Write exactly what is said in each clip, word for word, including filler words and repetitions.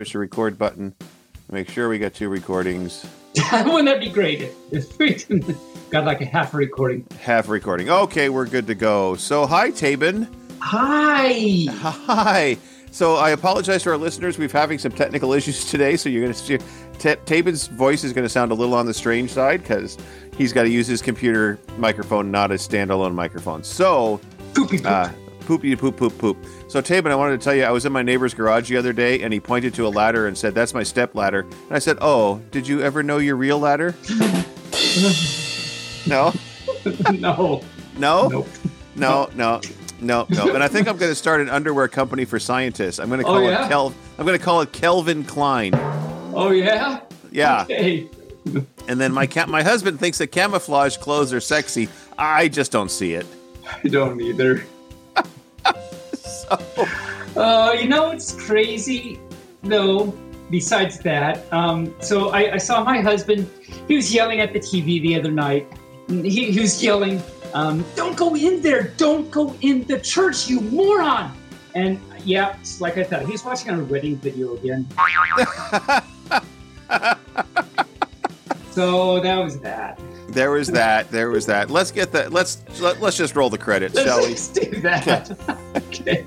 Push the record button. Make sure we got two recordings. Wouldn't that be great? Got like a half recording. Half recording. Okay, we're good to go. So, hi, Tabin. Hi. Hi. So, I apologize to our listeners. We're having some technical issues today, so you're going to see T- Tabin's voice is going to sound a little on the strange side because he's got to use his computer microphone, not a standalone microphone. So, poopy poop. Uh, poopy poop poop poop. So, Tabin, I wanted to tell you, I was in my neighbor's garage the other day, and he pointed to a ladder and said, "That's my step ladder." And I said, "Oh, did you ever know your real ladder?" No. No. No. Nope. No. No. No, no, and I think I'm going to start an underwear company for scientists. I'm going to call oh, yeah? it Kel. I'm going to call it Kelvin Klein. Oh yeah, yeah. Okay. And then my ca- my husband thinks that camouflage clothes are sexy. I just don't see it. I don't either. so, uh, you know what's crazy though? Besides that, um, so I, I saw my husband. He was yelling at the T V the other night. He, he was yelling. Um, don't go in there. Don't go in the church, you moron. And yeah, it's like I thought, he was watching our wedding video again. So that was that. There was that. There was that. Let's get that. Let's let, let's just roll the credits, let's shall we? Let's do that. Okay.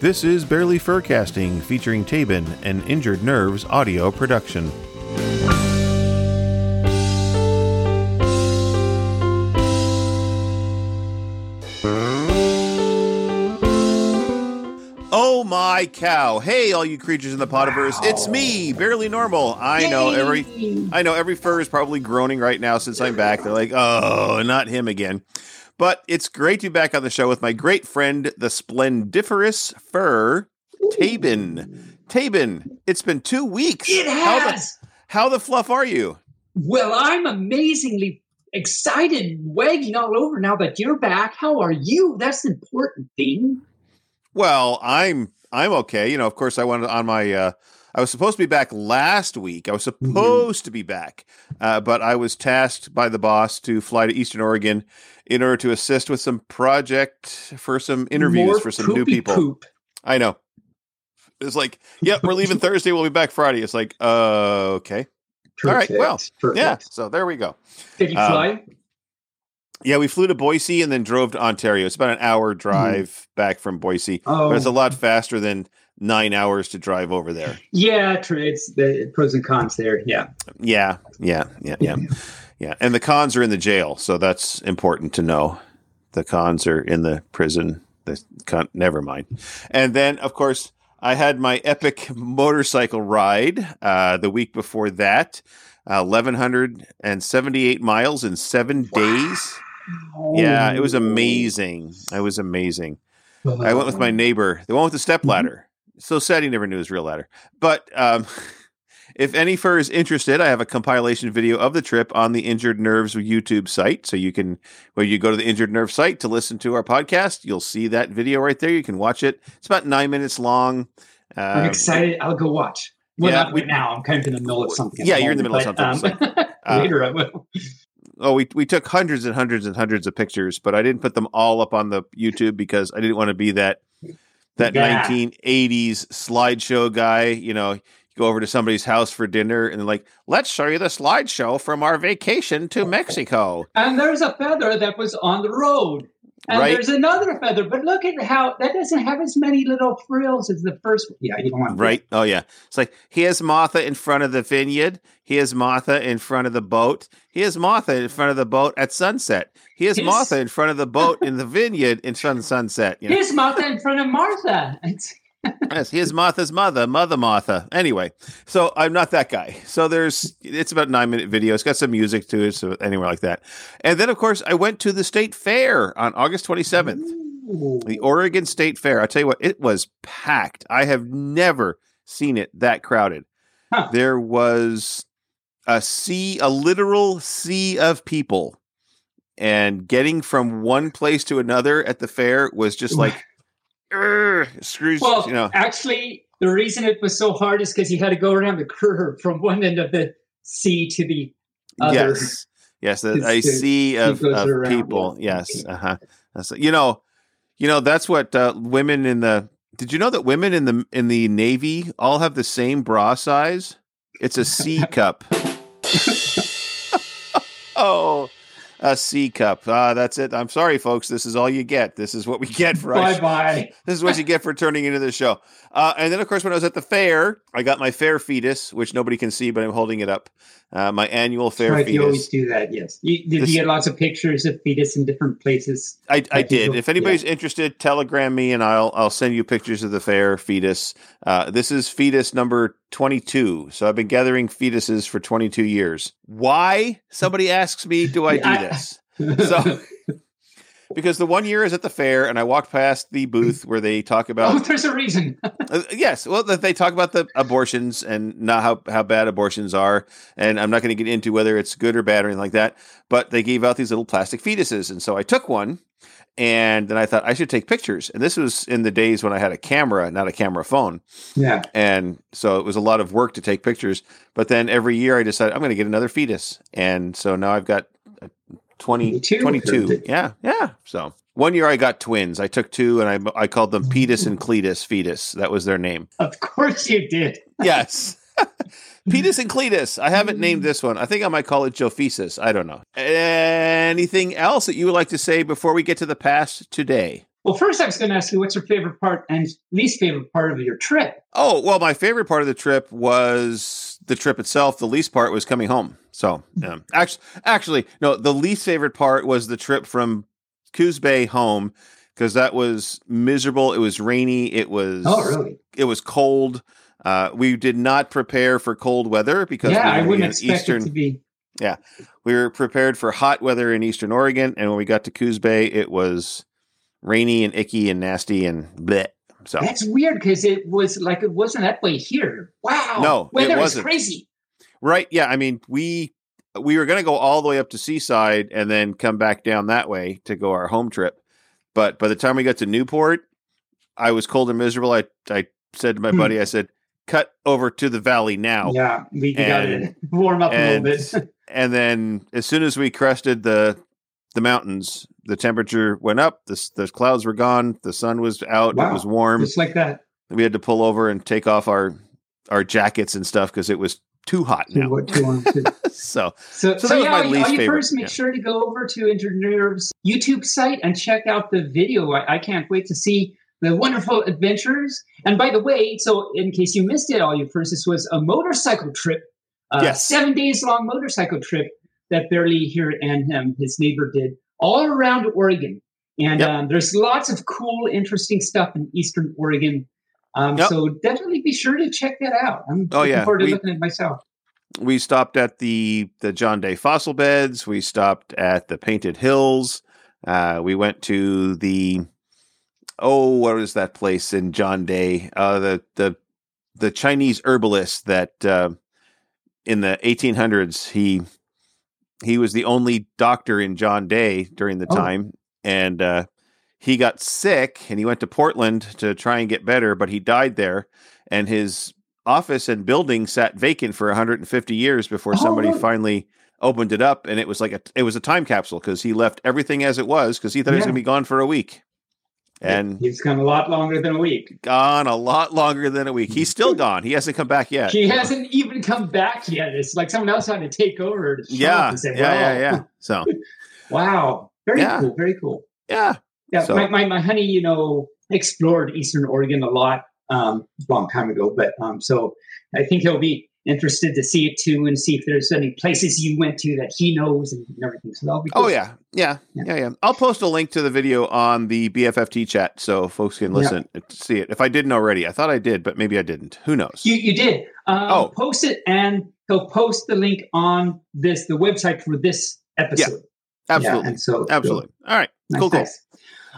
This is Barely Fur Casting, featuring Tabin, an Injured Nerves audio production. Oh my cow! Hey, all you creatures in the Potterverse, wow. It's me, Barely Normal. I Yay. know every, I know every fur is probably groaning right now since I'm back. They're like, oh, not him again. But it's great to be back on the show with my great friend, the splendiferous fur, Tabin. Tabin, it's been two weeks. It has. How the, how the fluff are you? Well, I'm amazingly excited, wagging all over now that you're back. How are you? That's the important thing. Well, I'm I'm okay. You know, of course, I wanted on my. Uh, I was supposed to be back last week. I was supposed mm-hmm. to be back, uh, but I was tasked by the boss to fly to Eastern Oregon in order to assist with some project for some interviews More for some new people. Poop. I know. It's like, yep, we're leaving Thursday. We'll be back Friday. It's like, uh, okay. Perfect. All right. Well, Perfect. yeah. So there we go. Did you um, fly? Yeah, we flew to Boise and then drove to Ontario. It's about an hour drive mm. back from Boise. Oh. But it's a lot faster than nine hours to drive over there. Yeah, it's the pros and cons there. Yeah. Yeah, yeah, yeah, yeah. Yeah, and the cons are in the jail, so that's important to know. The cons are in the prison. The con- Never mind. And then, of course, I had my epic motorcycle ride uh, the week before that. Uh, eleven seventy-eight miles in seven wow. days. Yeah, it was amazing. It was amazing. Wow. I went with my neighbor, the one with the stepladder. Mm-hmm. So sad he never knew his real ladder. But um, if any fur is interested, I have a compilation video of the trip on the Injured Nerves YouTube site. So you can, when you go to the Injured Nerve site to listen to our podcast, you'll see that video right there. You can watch it. It's about nine minutes long. Um, I'm excited. I'll go watch. Well, yeah, not right we, now. I'm kind of in the middle of something. Yeah, moment, you're in the middle but, of something. Um, so, later uh, I will. Oh, we we took hundreds and hundreds and hundreds of pictures, but I didn't put them all up on the YouTube because I didn't want to be that that yeah. nineteen eighties slideshow guy. You know, you go over to somebody's house for dinner and they're like, let's show you the slideshow from our vacation to Mexico. And there's a feather that was on the road. And right? there's another feather, but look at how that doesn't have as many little frills as the first one. Yeah, you don't want Right. Oh, yeah. It's like, here's Martha in front of the vineyard. Here's Martha in front of the boat. Here's Martha in front of the boat at sunset. Here's His... Martha in front of the boat in the vineyard in front of sunset. You know? Here's Martha in front of Martha. Yes, here's Martha's mother, Mother Martha. Anyway, so I'm not that guy. So there's, it's about a nine-minute video. It's got some music to it, so anywhere like that. And then, of course, I went to the State Fair on August twenty-seventh. Ooh. The Oregon State Fair. I'll tell you what, it was packed. I have never seen it that crowded. Huh. There was a sea, a literal sea of people. And getting from one place to another at the fair was just like... Screws, well, you know. Actually, the reason it was so hard is because you had to go around the curve from one end of the sea to the other. Yes, yes, the, I see of, of people. Yes, uh huh, So, you know, you know that's what uh, women in the. Did you know that women in the in the Navy all have the same bra size? It's a C cup. Oh, a C cup. Uh, that's it. I'm sorry, folks. This is all you get. This is what we get for bye bye. This is what you get for turning into this show. Uh, and then, of course, when I was at the fair, I got my fair fetus, which nobody can see, but I'm holding it up. Uh, my annual fair right, fetus. You always do that. Yes. You, did this, you get lots of pictures of fetus in different places? I, I did. People, if anybody's yeah. interested, telegram me and I'll I'll send you pictures of the fair fetus. Uh, this is fetus number twenty-two. So I've been gathering fetuses for twenty-two years. Why? Somebody asks me, do I do I, this? So, because the one year I was at the fair and I walked past the booth where they talk about. Oh, there's a reason. uh, yes. Well, that they talk about the abortions and not how, how bad abortions are. And I'm not going to get into whether it's good or bad or anything like that. But they gave out these little plastic fetuses. And so I took one. And then I thought I should take pictures. And this was in the days when I had a camera, not a camera phone. Yeah. And so it was a lot of work to take pictures. But then every year I decided I'm going to get another fetus. And so now I've got a twenty, twenty-two. twenty-two. Yeah. Yeah. So one year I got twins. I took two and I I called them Petus and Cletus fetus. That was their name. Of course you did. Yes. Petus and Cletus. I haven't named this one. I think I might call it Jophesus. I don't know. Anything else that you would like to say before we get to the past today? Well, first I was going to ask you, what's your favorite part and least favorite part of your trip? Oh, well, my favorite part of the trip was the trip itself. The least part was coming home. So um, actually, actually, no, the least favorite part was the trip from Coos Bay home, because that was miserable. It was rainy. It was, oh, really? It was cold. Uh, we did not prepare for cold weather because yeah, we were I wouldn't in expect Eastern, it to be. Yeah, we were prepared for hot weather in Eastern Oregon, and when we got to Coos Bay, it was rainy and icky and nasty and bleh. So that's weird because it was like it wasn't that way here. Wow, no, weather is crazy. Right? Yeah, I mean we we were going to go all the way up to Seaside and then come back down that way to go our home trip, but by the time we got to Newport, I was cold and miserable. I I said to my hmm. buddy, I said, cut over to the valley now. Yeah, we got it. Warm up and, a little bit. And then as soon as we crested the the mountains, the temperature went up. The, the clouds were gone. The sun was out. Wow. It was warm. Just like that. We had to pull over and take off our our jackets and stuff because it was too hot now. Too, too warm, too. so, so, so, so that yeah, was my all, least all you favorite. First, make yeah. sure to go over to Injured Nerve's YouTube site and check out the video. I, I can't wait to see the wonderful adventures. And by the way, so in case you missed it, all you first, this was a motorcycle trip, a yes. seven days long motorcycle trip that Barely here and him, his neighbor did all around Oregon. And yep. um, there's lots of cool, interesting stuff in Eastern Oregon. Um, yep. So definitely be sure to check that out. I'm oh, looking yeah. forward to we, looking at it myself. We stopped at the, the John Day Fossil Beds. We stopped at the Painted Hills. Uh, we went to the... Oh, what was that place in John Day? Uh, the the the Chinese herbalist that uh, in the eighteen hundreds he he was the only doctor in John Day during the oh. time, and uh, he got sick and he went to Portland to try and get better, but he died there, and his office and building sat vacant for one hundred fifty years before oh. somebody finally opened it up, and it was like a it was a time capsule because he left everything as it was because he thought yeah. he was going to be gone for a week. And he's gone a lot longer than a week. Gone a lot longer than a week. He's still gone. He hasn't come back yet. He hasn't even come back yet. It's like someone else had to take over. To yeah, and say, wow. yeah, yeah, yeah. So, wow, very yeah. cool, very cool. Yeah, yeah. So. My, my my honey, you know, explored Eastern Oregon a lot um, a long time ago, but um, so I think he'll be interested to see it too and see if there's any places you went to that he knows and everything. So be oh yeah. yeah. Yeah. Yeah. Yeah. I'll post a link to the video on the B F F T chat so folks can listen yeah. and see it. If I didn't already, I thought I did, but maybe I didn't. Who knows? You, you did. Um, oh, post it and he'll post the link on this, the website for this episode. Yeah, absolutely. Yeah, so, absolutely. Cool. All right. Nice, cool. Nice.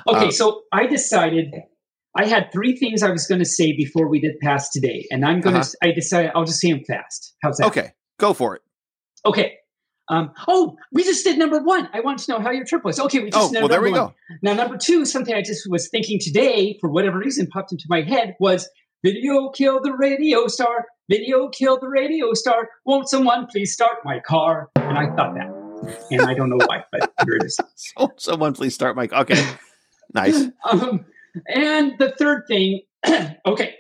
Cool. Okay. Um, so I decided I had three things I was going to say before we did pass today, and I'm going to, uh-huh. I decided I'll just say them fast. How's that? Okay. Go for it. Okay. Um, oh, we just did number one. I want to know how your trip was. Okay. We just oh, did well, number there we one. Go. Now, number two, something I just was thinking today, for whatever reason popped into my head was video killed the radio star. Video killed the radio star. Won't someone please start my car? And I thought that, and I don't know why, but here it is. Someone please start my car. Okay. Nice. Um, and the third thing, okay.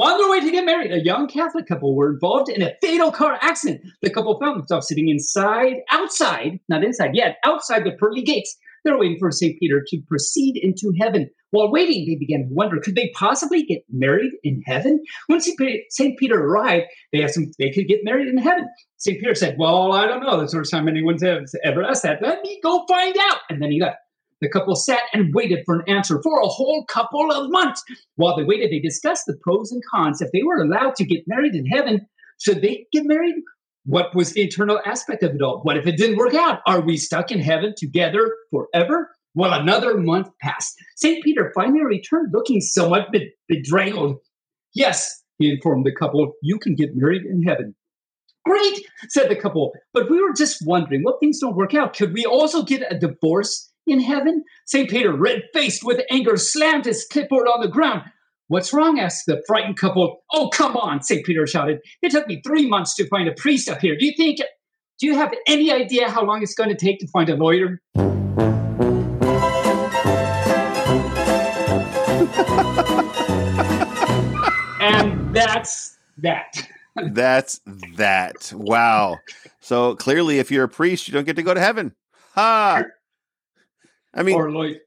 On their way to get married, a young Catholic couple were involved in a fatal car accident. The couple found themselves sitting inside, outside, not inside yet, outside the pearly gates. They're waiting for Saint Peter to proceed into heaven. While waiting, they began to wonder, could they possibly get married in heaven? When Saint Peter arrived, they asked him if they could get married in heaven. Saint Peter said, well, I don't know. That's the first time anyone's ever asked that. Let me go find out. And then he left. The couple sat and waited for an answer for a whole couple of months. While they waited, they discussed the pros and cons. If they were allowed to get married in heaven, should they get married? What was the eternal aspect of it all? What if it didn't work out? Are we stuck in heaven together forever? Well, another month passed. Saint Peter finally returned, looking somewhat bedraggled. Yes, he informed the couple, you can get married in heaven. Great, said the couple, but we were just wondering, what things don't work out? Could we also get a divorce in heaven? Saint Peter, red-faced with anger, slammed his clipboard on the ground. What's wrong? Asked the frightened couple. Oh, come on, Saint Peter shouted. It took me three months to find a priest up here. Do you think, do you have any idea how long it's going to take to find a lawyer? And that's that. That's that. Wow. So clearly, if you're a priest, you don't get to go to heaven. Ha! I mean, or Lloyd.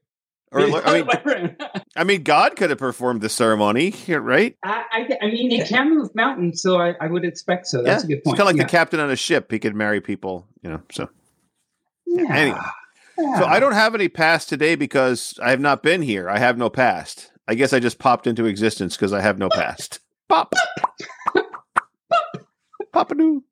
Or, I, mean, I mean, God could have performed the ceremony, right? I, I, I mean, he can move mountains, so I, I would expect so. That's yeah. a good point. It's kind of like yeah. the captain on a ship. He could marry people, you know, so. Yeah. Anyway. yeah. So I don't have any past today because I have not been here. I have no past. I guess I just popped into existence because I have no past. Pop. Pop-a-doo.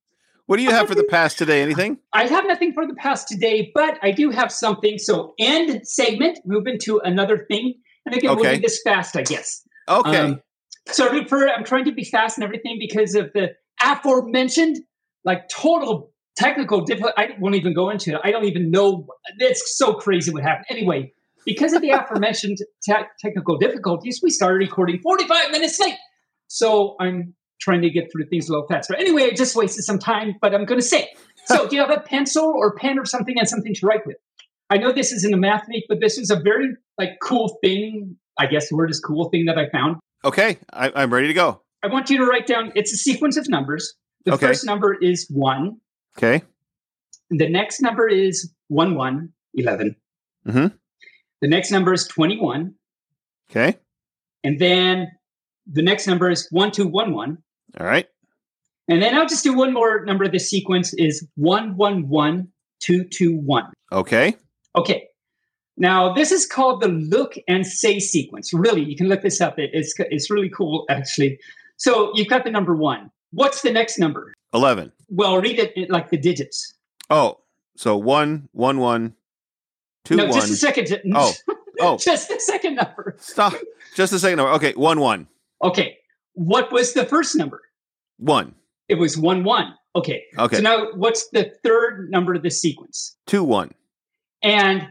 What do you have for the past today? Anything? I have nothing for the past today, but I do have something. So end segment, move into another thing. And again, okay. we'll do this fast, I guess. Okay. Um, so for, I'm trying to be fast and everything because of the aforementioned, like total technical difficulty. I won't even go into it. I don't even know. It's so crazy what happened. Anyway, because of the aforementioned te- technical difficulties, we started recording forty-five minutes late. So I'm trying to get through things a little faster. Anyway, I just wasted some time, but I'm going to say. So do you have a pencil or pen or something and something to write with? I know this isn't a math week, but this is a very like cool thing. I guess the word is cool thing that I found. Okay, I, I'm ready to go. I want you to write down, it's a sequence of numbers. The okay. first number is one. Okay. The next number is one, one, eleven. Mm-hmm. The next number is twenty-one. Okay. And then the next number is one, two, one, one. All right. And then I'll just do one more number. The sequence is one, one, one, two, two, one. Okay. Okay. Now, this is called the look and say sequence. Really, you can look this up. It, it's, it's really cool, actually. So you've got the number one. What's the next number? eleven. Well, read it like the digits. Oh, so one, one, one, two, no, one. No, just a second. Oh, oh. Just the second number. Stop. Just the second number. Okay, one, one. Okay. What was the first number? One. It was one, one. Okay. Okay. So now what's the third number of the sequence? Two, one. And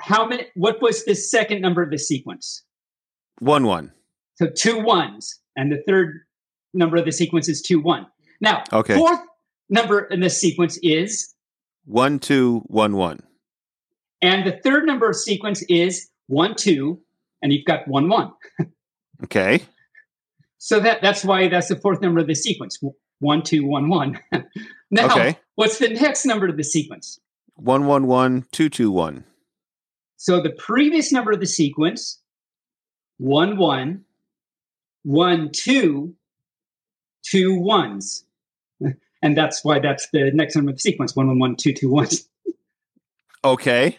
how many, what was the second number of the sequence? One, one. So two ones. And the third number of the sequence is two, one. Now, okay. fourth number in the sequence is? One, two, one, one. And the third number of sequence is one, two, and you've got one, one. Okay. So that, that's why that's the fourth number of the sequence. One, two, one, one. Now, okay. what's the next number of the sequence? One, one, one, two, two, one. So the previous number of the sequence, one, one, one, two, two ones. And that's why that's the next number of the sequence. One, one, one, two, two, one. Okay.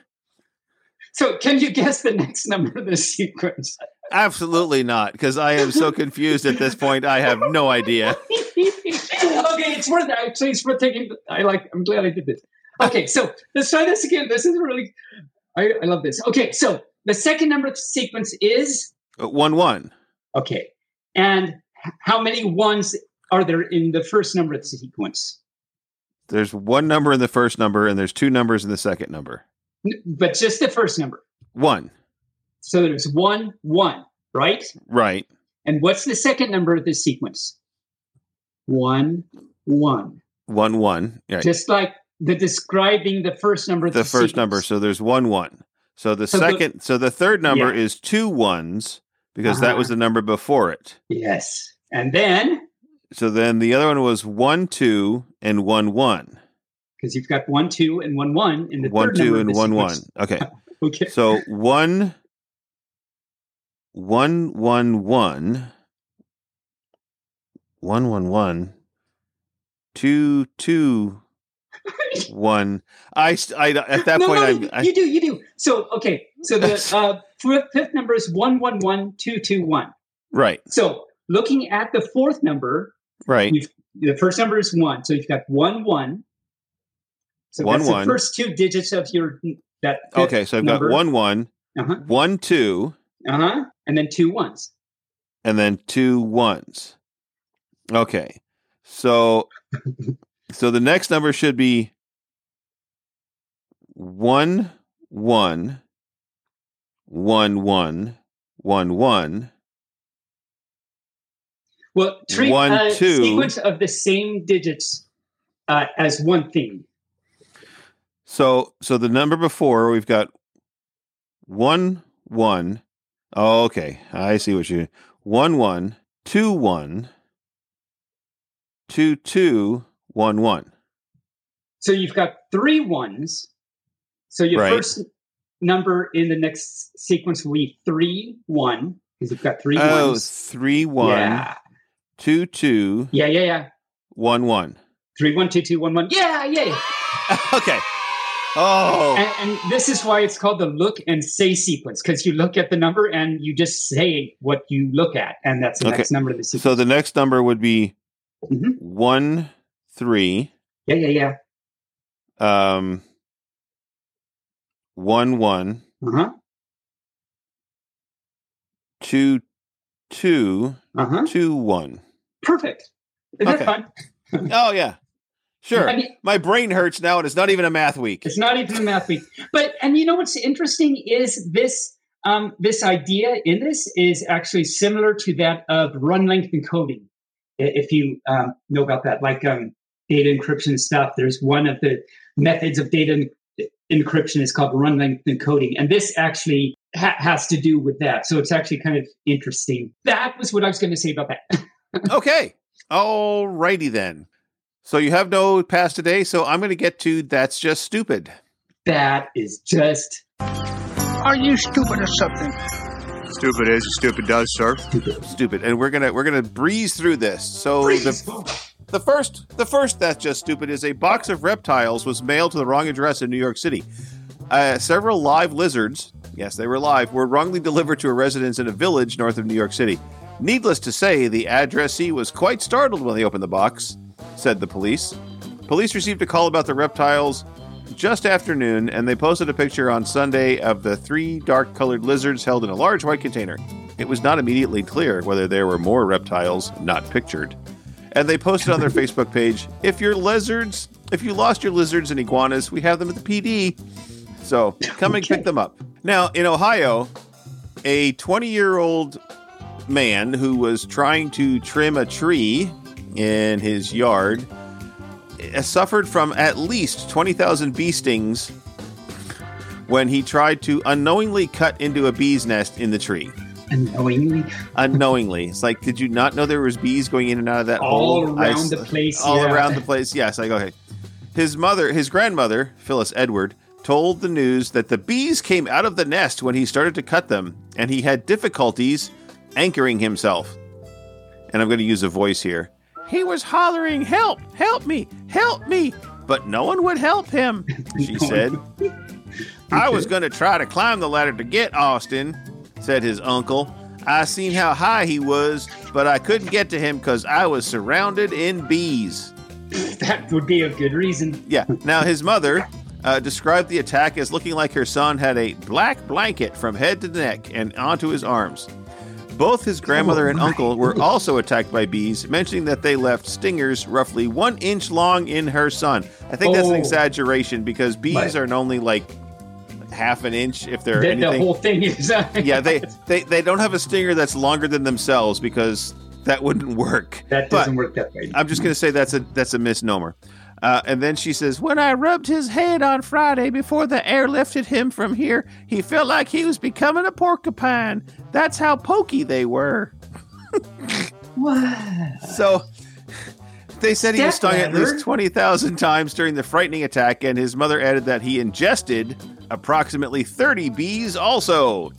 So can you guess the next number of the sequence? Absolutely not, because I am so confused at this point. I have no idea. Okay, it's worth it. Actually, it's worth taking. I like. I'm glad I did this. Okay, so let's try this again. This is really. I, I love this. Okay, so the second number of sequence is one one. Okay, and how many ones are there in the first number of the sequence? There's one number in the first number, and there's two numbers in the second number. But just the first number. One. So there's one, one, right? Right. And what's the second number of this sequence? One, one. One, one. Right. Just like the describing the first number of the, the first sequence. Number. So there's one, one. So the so second, the, so the third number yeah. is two ones because uh-huh. that was the number before it. Yes. And then. So then the other one was one, two and one, one. Because you've got one, two and one, one in the one, third two number and one, looks... one. Okay. Okay. So one, one, one, one, one, one, one, two, two, one. I, I at that no, point, no, you, I, you do, you do. So okay, so the uh, fourth, fifth number is one, one, one, two, two, one. Right. So looking at the fourth number, right? The first number is one, so you've got one, one. So one, that's one. The first two digits of your that. Okay, so I've number. got one, one, uh-huh. one, two. Uh-huh. And then two ones. And then two ones. Okay. So so the next number should be one, one, one, one, one, one. Well, treat one, a two. sequence of the same digits uh, as one thing. So so the number before we've got one, one. Oh, okay. I see what you do. One, one, two, one, two, two, one, one. So you've got three ones. So your right. first number in the next sequence will be three, one, because you've got three oh, ones. Oh, three, one, yeah. two, two. Yeah, yeah, yeah. One, one. Three, one, two, two, one, one. Yeah, yeah. Okay. Oh, and, and this is why it's called the look and say sequence, because you look at the number and you just say what you look at, and that's the okay. next number of the sequence. So the next number would be mm-hmm. one, three. Yeah, yeah, yeah. Um, one, one. Uh huh. Two, two. Uh huh. Two, one. Perfect. Is okay. that fun? Oh yeah. Sure. I mean, my brain hurts now, and it's not even a math week. It's not even a math week. But, and you know what's interesting is this um, this idea in this is actually similar to that of run length encoding, if you um, know about that. Like um, data encryption stuff, there's one of the methods of data en- encryption is called run length encoding. And this actually ha- has to do with that. So it's actually kind of interesting. That was what I was going to say about that. Okay. All righty then. So you have no pass today, so I'm going to get to That's Just Stupid. That is just... Are you stupid or something? Stupid is, stupid does, sir. Stupid. Stupid. And we're going to we're gonna breeze through this. So the, the first the first That's Just Stupid is a box of reptiles was mailed to the wrong address in New York City. Uh, several live lizards, yes, they were live, were wrongly delivered to a residence in a village north of New York City. Needless to say, the addressee was quite startled when they opened the box, said the police. Police received a call about the reptiles just after noon, and they posted a picture on Sunday of the three dark-colored lizards held in a large white container. It was not immediately clear whether there were more reptiles not pictured. And they posted on their Facebook page, if your lizards, if you lost your lizards and iguanas, we have them at the P D. So come and okay. pick them up. Now, in Ohio, a twenty-year-old man who was trying to trim a tree in his yard suffered from at least twenty thousand bee stings when he tried to unknowingly cut into a bee's nest in the tree. Unknowingly? Unknowingly. It's like, did you not know there was bees going in and out of that all hole? All around I, the place. All yeah. around the place. Yes. Like, okay. His mother, his grandmother, Phyllis Edward, told the news that the bees came out of the nest when he started to cut them, and he had difficulties anchoring himself. And I'm going to use a voice here. He was hollering, help, help me, help me. But no one would help him, she said. I was going to try to climb the ladder to get Austin, said his uncle. I seen how high he was, but I couldn't get to him because I was surrounded in bees. That would be a good reason. Yeah. Now, his mother uh, described the attack as looking like her son had a black blanket from head to neck and onto his arms. Both his grandmother and uncle were also attacked by bees, mentioning that they left stingers roughly one inch long in her son. I think oh, that's an exaggeration because bees are only like half an inch if they're anything. The whole thing is... yeah, they, they, they don't have a stinger that's longer than themselves because that wouldn't work. That doesn't but work that way. I'm just going to say that's a that's a misnomer. Uh, and then she says, when I rubbed his head on Friday before the air lifted him from here, he felt like he was becoming a porcupine. That's how pokey they were. What? So they said he that was stung matter. at least twenty thousand times during the frightening attack, and his mother added that he ingested approximately thirty bees also.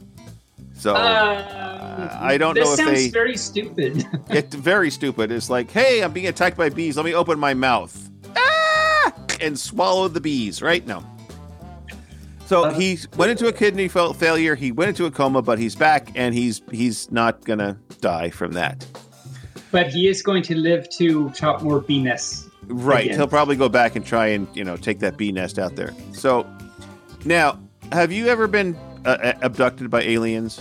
So um, uh, I don't know if they... This sounds very stupid. It's very stupid. It's like, hey, I'm being attacked by bees. Let me open my mouth. And swallow the bees, right? No. So he went into a kidney failure. He went into a coma, but he's back, and he's he's not gonna die from that. But he is going to live to chop more bee nests. Right. Again. He'll probably go back and try and, you know, take that bee nest out there. So now, have you ever been uh, abducted by aliens?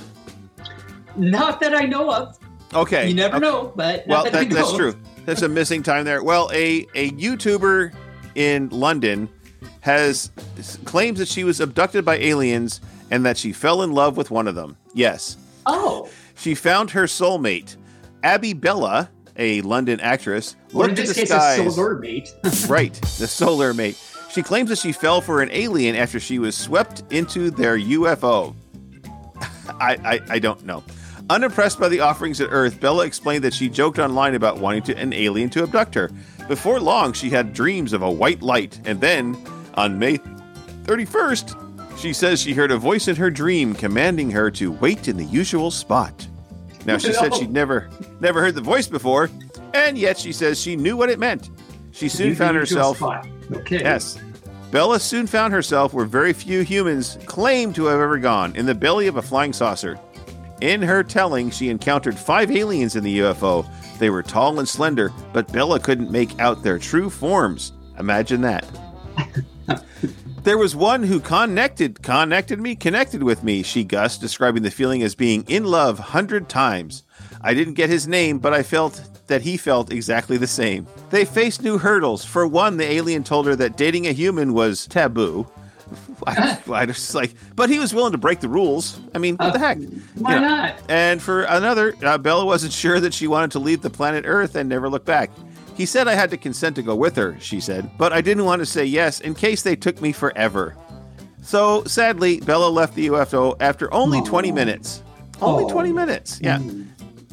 Not that I know of. Okay. You never okay. know, but well, that that, that's know. true. That's a missing time there. Well, a a YouTuber in London has claims that she was abducted by aliens and that she fell in love with one of them. Yes. Oh. She found her soulmate. Abby Bella, a London actress, well, looked in this to the skies. Case, a solar mate. Right, the solar mate. She claims that she fell for an alien after she was swept into their U F O. I, I I don't know. Unimpressed by the offerings at Earth, Bella explained that she joked online about wanting to, an alien to abduct her. Before long, she had dreams of a white light, and then, on May thirty-first, she says she heard a voice in her dream commanding her to wait in the usual spot. Now, she said she'd never never heard the voice before, and yet she says she knew what it meant. She soon found herself... Okay. Yes. Bella soon found herself where very few humans claim to have ever gone, in the belly of a flying saucer. In her telling, she encountered five aliens in the U F O. They were tall and slender, but Bella couldn't make out their true forms. Imagine that. There was one who connected, connected me, connected with me, she gussed, describing the feeling as being in love hundred times. I didn't get his name, but I felt that he felt exactly the same. They faced new hurdles. For one, the alien told her that dating a human was taboo. I, I was like, but he was willing to break the rules. I mean, what uh, the heck? Why you know? not? And for another, uh, Bella wasn't sure that she wanted to leave the planet Earth and never look back. He said I had to consent to go with her, she said, but I didn't want to say yes in case they took me forever. So, sadly, Bella left the U F O after only Aww. twenty minutes. Only Aww. twenty minutes, yeah. Mm.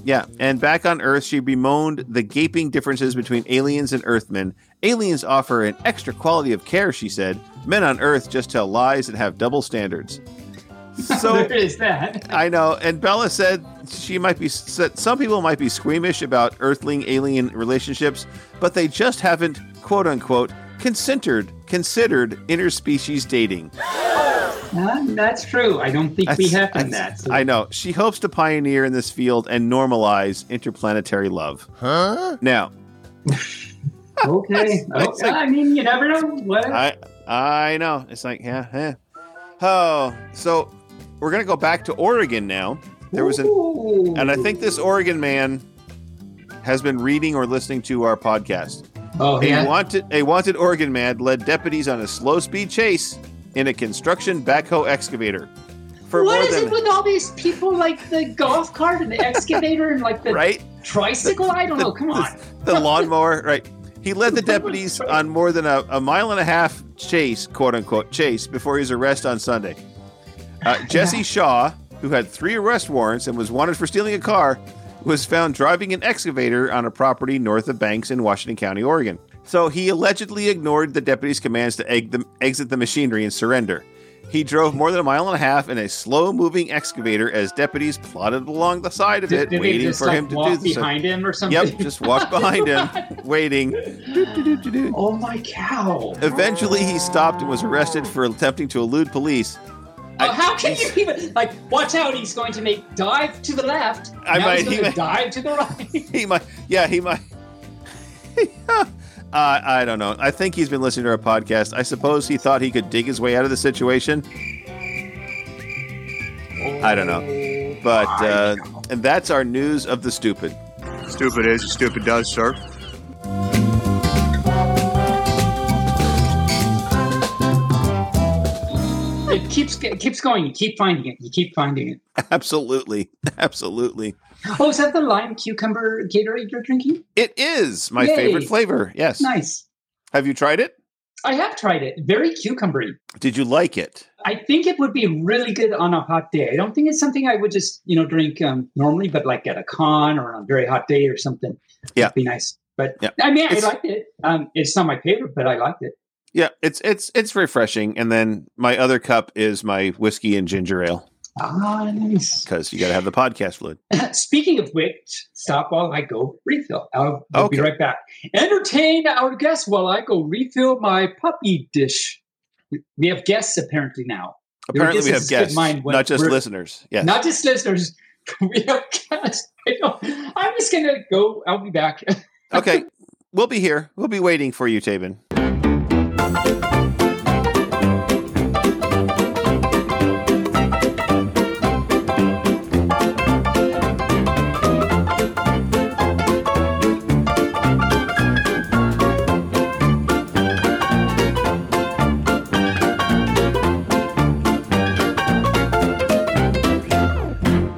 Yeah, and back on Earth, she bemoaned the gaping differences between aliens and Earthmen. Aliens offer an extra quality of care, she said. Men on Earth just tell lies and have double standards. So there is that. I know. And Bella said she might be. Said some people might be squeamish about Earthling alien relationships, but they just haven't, quote unquote, considered considered interspecies dating. Well, that's true. I don't think that's, we have done that. So. I know. She hopes to pioneer in this field and normalize interplanetary love. Huh? Now. Okay. Oh, like, I mean, you never know. What? I I know. It's like, yeah, yeah. Oh, so we're going to go back to Oregon now. There was an, and I think this Oregon man has been reading or listening to our podcast. Oh, yeah. A wanted, a wanted Oregon man led deputies on a slow-speed chase in a construction backhoe excavator. For what is than, it with all these people, like the golf cart and the excavator and like the right? tricycle? The, I don't the, know. Come the, on. The lawnmower, right. He led the deputies on more than a, a mile and a half chase, quote unquote, chase before his arrest on Sunday. Uh, Jesse yeah. Shaw, who had three arrest warrants and was wanted for stealing a car, was found driving an excavator on a property north of Banks in Washington County, Oregon. So he allegedly ignored the deputies' commands to egg the, exit the machinery and surrender. He drove more than a mile and a half in a slow-moving excavator as deputies plodded along the side of it, did, did waiting just, for like, him to do this. Behind him or something? Yep, just walked behind him, waiting. do, do, do, do, do. Oh my cow! Eventually, he stopped and was arrested for attempting to elude police. Oh, I, how can you even like? Watch out! He's going to make dive to the left. I now might. He's going he to might, dive to the right. He might. Yeah, he might. Uh, I don't know. I think he's been listening to our podcast. I suppose he thought he could dig his way out of the situation. I don't know. But uh, and that's our news of the stupid. Stupid is, stupid does, sir. It keeps it keeps going. You keep finding it. You keep finding it. Absolutely. Absolutely. Oh, is that the lime cucumber Gatorade you're drinking? It is my Yay. favorite flavor. Yes. Nice. Have you tried it? I have tried it. Very cucumbery. Did you like it? I think it would be really good on a hot day. I don't think it's something I would just, you know, drink um, normally, but like at a con or on a very hot day or something. Yeah. It'd be nice. But yeah. I mean, it's, I liked it. Um, it's not my favorite, but I liked it. Yeah, it's it's it's refreshing. And then my other cup is my whiskey and ginger ale. Ah, nice. Because you got to have the podcast fluid. Speaking of which, stop while I go refill. I'll, I'll okay. be right back. Entertain our guests while I go refill my puppy dish. We have guests apparently now. Apparently we have guests, not just listeners. Yes. Not just listeners. We have guests. I don't, I'm just going to go. I'll be back. Okay. We'll be here. We'll be waiting for you, Tabin.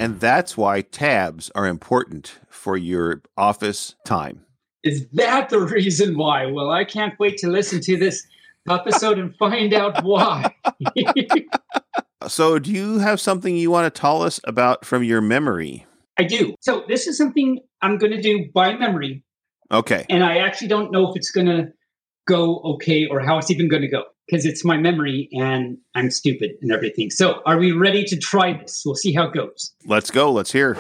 And that's why tabs are important for your office time. Is that the reason why? Well, I can't wait to listen to this episode and find out why. So do you have something you want to tell us about from your memory? I do. So this is something I'm going to do by memory. Okay. And I actually don't know if it's going to go okay or how it's even going to go because it's my memory and I'm stupid and everything. So are we ready to try this? We'll see how it goes. Let's go. Let's hear.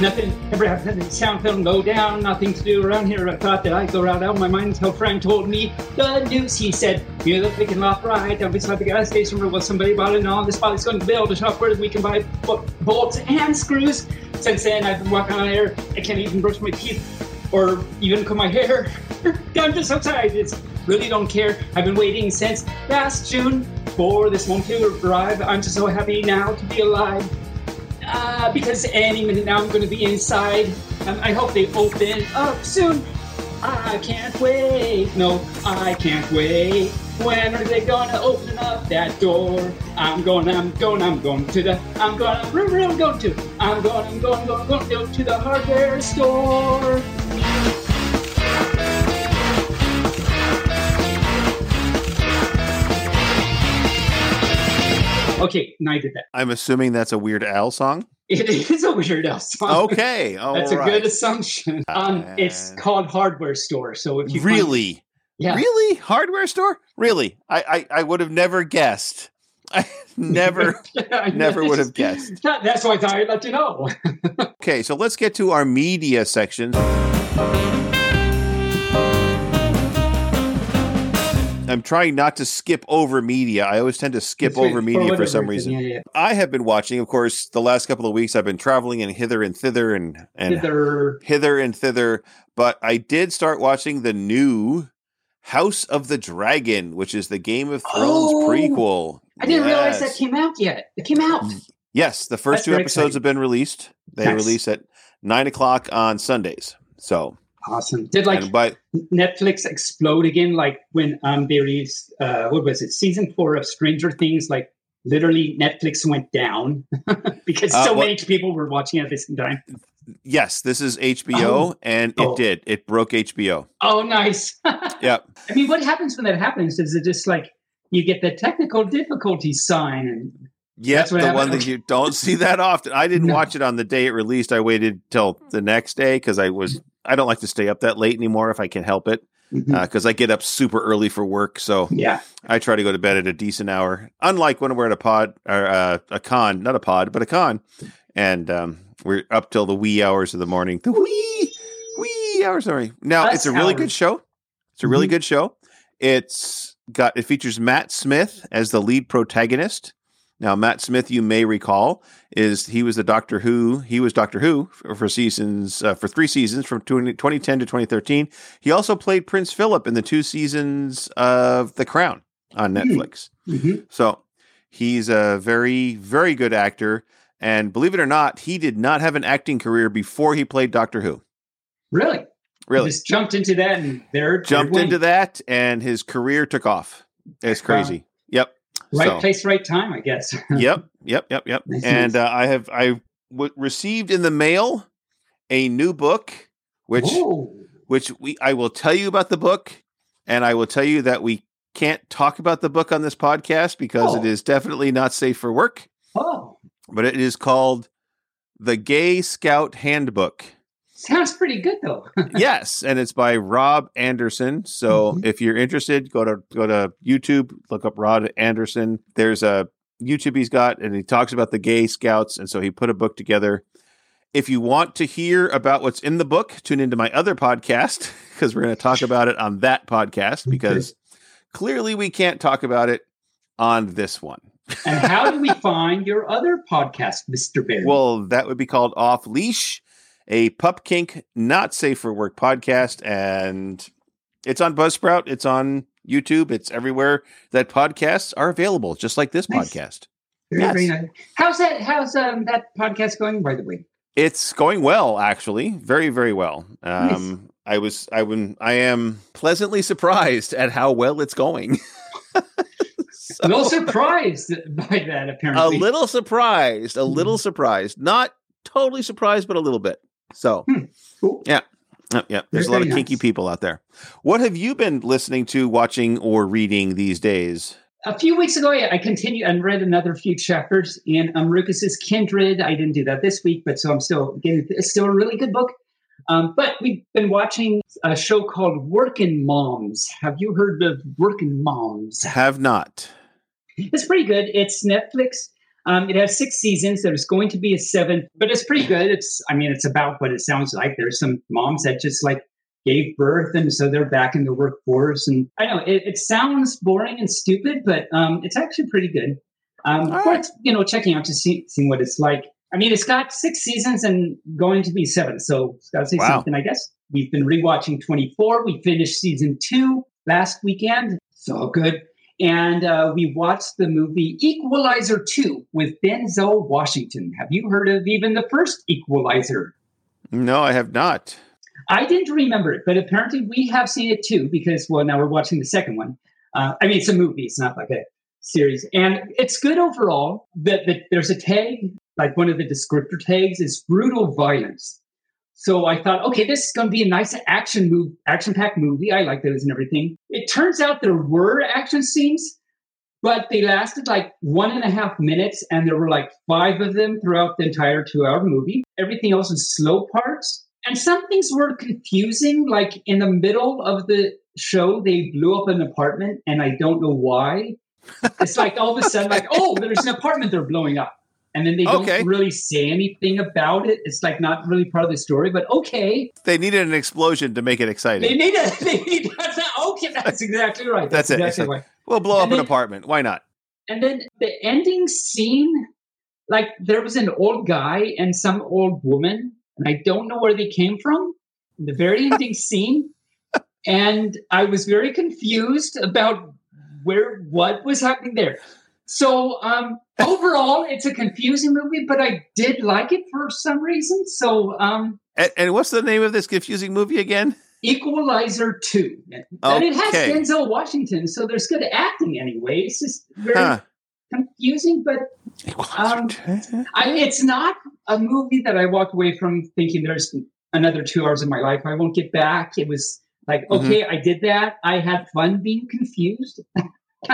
Nothing ever happened in sound film, go down, nothing to do around here. I thought that I'd go right out of my mind until Frank told me the news. He said, you're the freaking left right. Down beside the gas station where was somebody bought it and all. This body's going to build a shop where we can buy bo- bolts and screws. Since then, I've been walking on air. I can't even brush my teeth or even comb my hair. I'm just so tired. It's really don't care. I've been waiting since last June for this moment to arrive. I'm just so happy now to be alive. Uh, because any minute now I'm going to be inside. Um, I hope they open up soon. I can't wait. No, I can't wait. When are they going to open up that door? I'm going, I'm going, I'm going to the, I'm going, I'm going, I'm going to, I'm going, I'm going, I'm going, I'm going to the hardware store. Okay, now I did that. I'm assuming that's a Weird Al song? It is a Weird Al song. Okay, all right. That's a good assumption. Um, uh, it's called Hardware Store, so if you Really? Find... Yeah. Really? Hardware Store? Really? I, I, I would have never guessed. I never, never would have guessed. That's why I thought I'd let you know. Okay, so let's get to our media section. I'm trying not to skip over media. I always tend to skip right. over media for, for some reason. Yeah, yeah. I have been watching, of course, the last couple of weeks. I've been traveling and hither and thither and, and hither. hither and thither. But I did start watching the new House of the Dragon, which is the Game of Thrones oh, prequel. I didn't yes. realize that came out yet. It came out. Yes. The first That's two episodes exciting. Have been released. They nice. Release at nine o'clock on Sundays. So. Awesome. Did like by, Netflix explode again? Like when um, they released, uh, what was it? Season four of Stranger Things, like literally Netflix went down because so uh, well, many people were watching at this time. Yes, this is H B O oh. and oh. it did. It broke H B O. Oh, nice. Yeah. I mean, what happens when that happens? Is it just like you get the technical difficulty sign and... Yeah, the happened. One that you don't see that often. I didn't no. watch it on the day it released. I waited till the next day because I was I don't like to stay up that late anymore if I can help it because mm-hmm. uh, I get up super early for work. So yeah, I try to go to bed at a decent hour. Unlike when we're at a pod or uh, a con, not a pod, but a con, and um, we're up till the wee hours of the morning. The wee wee hours. Sorry. Now That's it's a really hours. Good show. It's a really mm-hmm. good show. It's got it features Matt Smith as the lead protagonist. Now, Matt Smith, you may recall, is he was the Doctor Who. He was Doctor Who for, for seasons uh, for three seasons from twenty ten to twenty thirteen. He also played Prince Philip in the two seasons of The Crown on Netflix. Mm-hmm. So he's a very, very good actor. And believe it or not, he did not have an acting career before he played Doctor Who. Really? Really, he just jumped into that and there jumped into that, and his career took off. It's crazy. Wow. Yep. Right so. place, right time, I guess. yep, yep, yep, yep. Nice and uh, I have I w- received in the mail a new book, which Whoa. which we I will tell you about the book, and I will tell you that we can't talk about the book on this podcast because oh. it is definitely not safe for work. Oh, but it is called The Gay Scout Handbook. Sounds pretty good though. Yes, and it's by Rob Anderson. So mm-hmm. if you're interested, go to go to YouTube, look up Rob Anderson. There's a YouTube he's got, and he talks about the gay scouts, and so he put a book together. If you want to hear about what's in the book, tune into my other podcast because we're going to talk about it on that podcast because clearly we can't talk about it on this one. And how do we find your other podcast, Mister Barely? Well, that would be called Off Leash. A Pup Kink Not Safe for Work podcast, and it's on Buzzsprout, it's on YouTube, it's everywhere that podcasts are available, just like this nice. podcast. Very, yes. very nice. How's that? How's um, that podcast going? By the way, it's going well, actually, very, very well. Um, nice. I was, I when I am pleasantly surprised at how well it's going. so, a little surprised by that, apparently. A little surprised. A little surprised. Not totally surprised, but a little bit. So, hmm, cool. yeah, oh, yeah. There's Very a lot of nice. kinky people out there. What have you been listening to, watching, or reading these days? A few weeks ago, I continued and read another few chapters in um, Rukas's Kindred. I didn't do that this week, but so I'm still getting. It's still a really good book. Um, but we've been watching a show called Working Moms. Have you heard of Working Moms? Have not. It's pretty good. It's Netflix. Um, it has six seasons. There's going to be a seventh, but it's pretty good. It's, I mean, it's about what it sounds like. There's some moms that just like gave birth, and so they're back in the workforce. And I know it, it sounds boring and stupid, but um, it's actually pretty good. Um, worth right. you know checking out to see seeing what it's like. I mean, it's got six seasons and going to be seven, so it's got to say wow. something, I guess. We've been rewatching twenty-four. We finished season two last weekend. So good. And uh, we watched the movie Equalizer two with Denzel Washington. Have you heard of even the first Equalizer? No, I have not. I didn't remember it, but apparently we have seen it too because, well, now we're watching the second one. Uh, I mean, it's a movie. It's not like a series. And it's good overall. The, the, there's a tag, like one of the descriptor tags is brutal violence. So I thought, okay, this is going to be a nice action move, action-packed movie. I like those and everything. It turns out there were action scenes, but they lasted like one and a half minutes, and there were like five of them throughout the entire two-hour movie. Everything else was slow parts, and some things were confusing. Like in the middle of the show, they blew up an apartment, and I don't know why. It's like all of a sudden, like, oh, there's an apartment they're blowing up. And then they don't okay. really say anything about it. It's like not really part of the story, but okay. They needed an explosion to make it exciting. They need a, they need a, okay, that's exactly right. That's, that's it. Exactly right. Like, we'll blow up and an then, apartment. Why not? And then the ending scene, like there was an old guy and some old woman, and I don't know where they came from. The very ending scene. And I was very confused about where, what was happening there. So um, overall, it's a confusing movie, but I did like it for some reason. So, um, and, and what's the name of this confusing movie again? Equalizer two. Okay. And it has Denzel Washington, so there's good acting anyway. It's just very huh. confusing, but um, I, it's not a movie that I walked away from thinking there's another two hours of my life I won't get back. It was like, okay, mm-hmm. I did that. I had fun being confused. All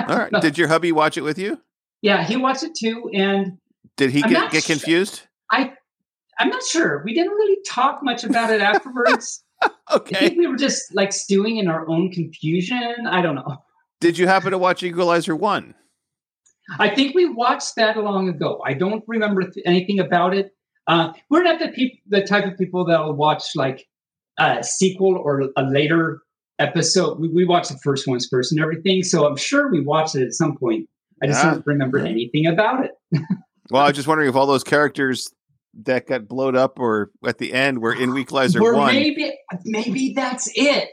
right. Did your hubby watch it with you? Yeah, he watched it too. And did he get, get confused? Sure. I, I'm not sure. We didn't really talk much about it afterwards. Okay. I think we were just like stewing in our own confusion. I don't know. Did you happen to watch Equalizer one? I think we watched that long ago. I don't remember th- anything about it. Uh, we're not the, peop- the type of people that will watch like a sequel or a later episode. We, we watched the first ones first and everything, so I'm sure we watched it at some point. I just yeah. don't remember yeah. anything about it. Well, I was just wondering if all those characters that got blown up or at the end were in Equalizer one. Maybe, maybe that's it.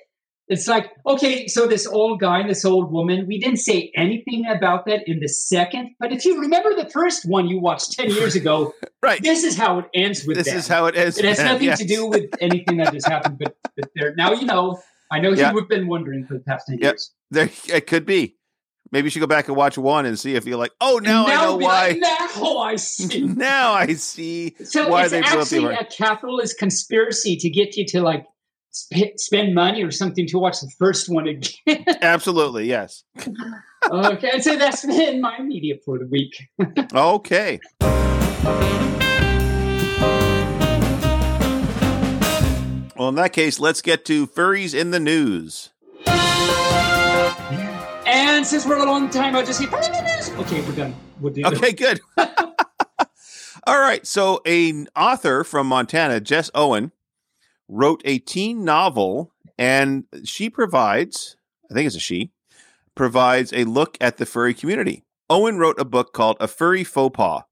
It's like, okay, so this old guy and this old woman, we didn't say anything about that in the second. But if you remember the first one you watched ten years ago, right. this is how it ends with this them. This is how it ends. It has nothing yes. to do with anything that has happened. But, but there, now you know. I know yep. you have been wondering for the past ten yep. years. There, it could be. Maybe you should go back and watch one and see if you're like, oh, now, now I know why. Like, now I see. now I see so why they blew up the Earth. It's actually a capitalist conspiracy to get you to like, spend money or something to watch the first one again. Absolutely, yes. Okay, so that's been my media for the week. Okay. Well, in that case, let's get to Furries in the News. And since we're a long time, I'll just say Furries in the News. Okay, we're done. We'll do okay, good. All right, so an author from Montana, Jess Owen, wrote a teen novel, and she provides, I think it's a she, provides a look at the furry community. Owen wrote a book called A Furry Faux Paw,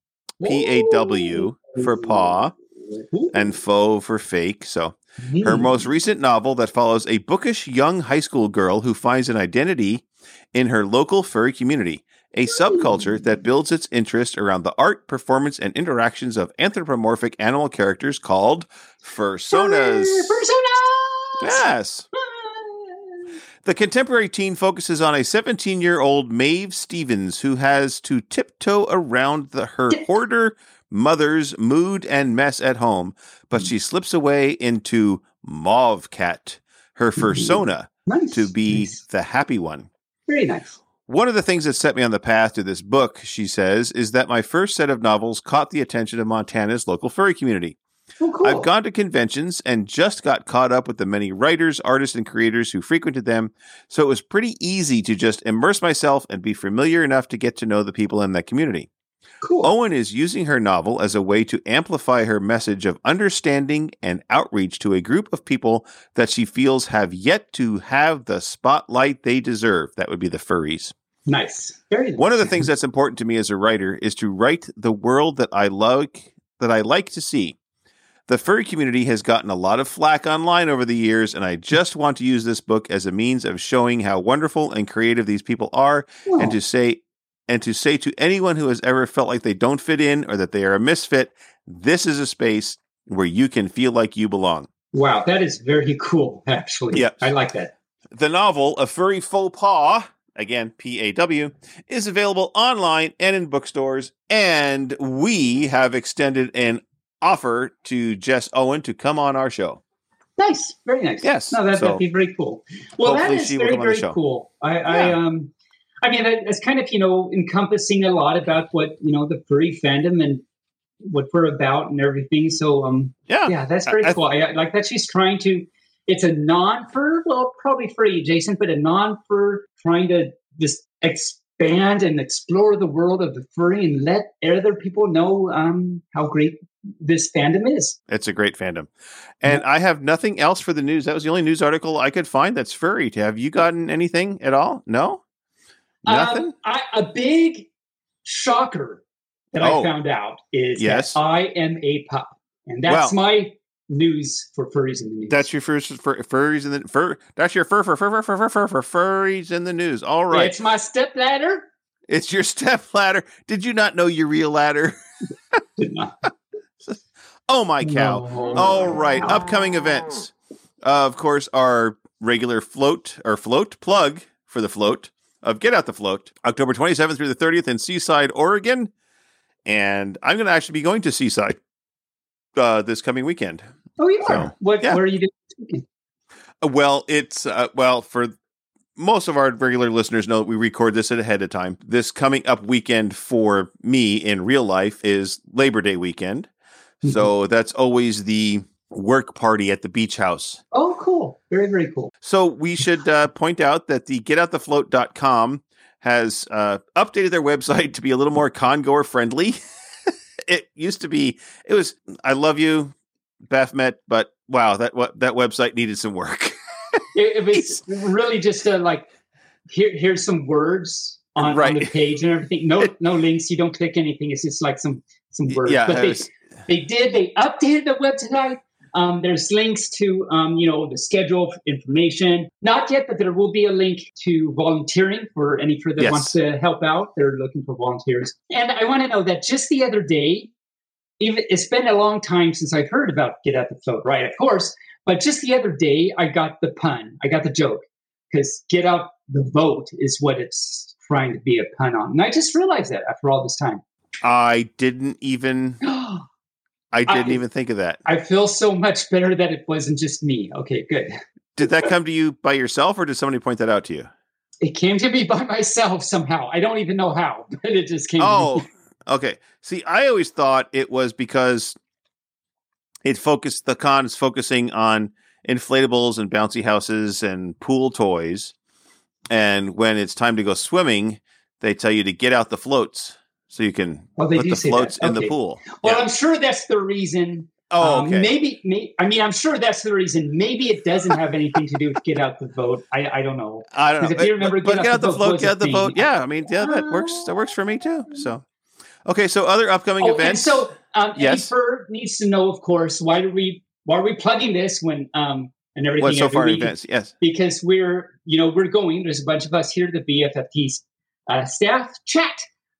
P A W for paw, and faux for fake. So her most recent novel that follows a bookish young high school girl who finds an identity in her local furry community, a subculture that builds its interest around the art, performance, and interactions of anthropomorphic animal characters called fursonas. Fursonas! Yes. The contemporary teen focuses on a seventeen-year-old Maeve Stevens who has to tiptoe around the, her hoarder mother's mood and mess at home, but she slips away into Mauve Cat, her fursona, nice. to be nice. the happy one. Very nice. One of the things that set me on the path to this book, she says, is that my first set of novels caught the attention of Montana's local furry community. Oh, cool. I've gone to conventions and just got caught up with the many writers, artists, and creators who frequented them, so it was pretty easy to just immerse myself and be familiar enough to get to know the people in that community. Cool. Owen is using her novel as a way to amplify her message of understanding and outreach to a group of people that she feels have yet to have the spotlight they deserve. That would be the furries. Nice. Very nice. One of the things that's important to me as a writer is to write the world that I like, that I like to see. The furry community has gotten a lot of flack online over the years, and I just want to use this book as a means of showing how wonderful and creative these people are, oh. and to say and to say to anyone who has ever felt like they don't fit in or that they are a misfit, this is a space where you can feel like you belong. Wow, that is very cool, actually. Yep. I like that. The novel, A Furry Faux Paw, again, P A W, is available online and in bookstores, and we have extended an offer to Jess Owen to come on our show. Nice. Very nice. Yes. No, that, so, that'd be very cool. Well, that is very, very cool. I, yeah. I, um, I mean, that's kind of, you know, encompassing a lot about what, you know, the furry fandom and what we're about and everything. So, um, yeah, yeah that's very I, cool. I, I like that she's trying to, it's a non-fur, well, probably furry adjacent, but a non-fur trying to just expand and explore the world of the furry and let other people know um, how great this fandom is. It's a great fandom. And yeah. I have nothing else for the news. That was the only news article I could find that's furry. Have you gotten anything at all? No? Nothing? Um, I, a big shocker that oh. I found out is yes. that I am a pup. And that's well, my news for furries in the news. That's your first fur, furries in the fur. That's your fur, fur, fur, fur, fur, fur, fur, furries in the news. All right. It's my stepladder. It's your stepladder. Did you not know your real ladder? Did not. Oh, my cow. No. All right. Upcoming events, uh, of course, our regular float or float plug for the float. Of Get Out the Float, October twenty-seventh through the thirtieth in Seaside, Oregon. And I'm going to actually be going to Seaside uh, this coming weekend. Oh, you so, are? What, yeah. what are you doing? Well, it's, uh, well, for most of our regular listeners know that we record this ahead of time. This coming up weekend for me in real life is Labor Day weekend. So that's always the work party at the beach house. Oh, cool. Very, very cool. So we should uh, point out that the get out the float dot com has uh, updated their website to be a little more congoer friendly. It used to be, it was, I love you, Baphomet, but wow, that that website needed some work. it, it was really just a, like, here, here's some words on, right. on the page and everything. No, no links. You don't click anything. It's just like some, some words. Yeah, but they, was, they did, they updated the website. Um, there's links to, um, you know, the schedule information. Not yet, but there will be a link to volunteering for any crew that yes. wants to help out. They're looking for volunteers. And I want to know that just the other day, even, it's been a long time since I've heard about Get Out the Float, right? Of course. But just the other day, I got the pun. I got the joke. Because Get Out the Vote is what it's trying to be a pun on. And I just realized that after all this time. I didn't even... I didn't I, even think of that. I feel so much better that it wasn't just me. Okay, good. Did that come to you by yourself, or did somebody point that out to you? It came to me by myself somehow. I don't even know how, but it just came oh, to me. Oh, okay. See, I always thought it was because it focused, the con is focusing on inflatables and bouncy houses and pool toys. And when it's time to go swimming, they tell you to get out the floats. So you can oh, put the floats okay. in the pool. Well, yeah. I'm sure that's the reason. Oh, okay. um, maybe, maybe. I mean, I'm sure that's the reason. Maybe it doesn't have anything to do with Get Out the Vote. I, I don't know. I don't know. If you remember, but, Get, but out get Out the Float, Get Out the thing. Vote. Yeah, I mean, yeah, that works. That works for me too. So, okay. So other upcoming oh, events. And so, um, yes. Eddie Fur needs to know, of course, why do we why are we plugging this when um and everything? What's so far in advance? Yes, because we're you know we're going. There's a bunch of us here, the B F F T's uh, staff chat.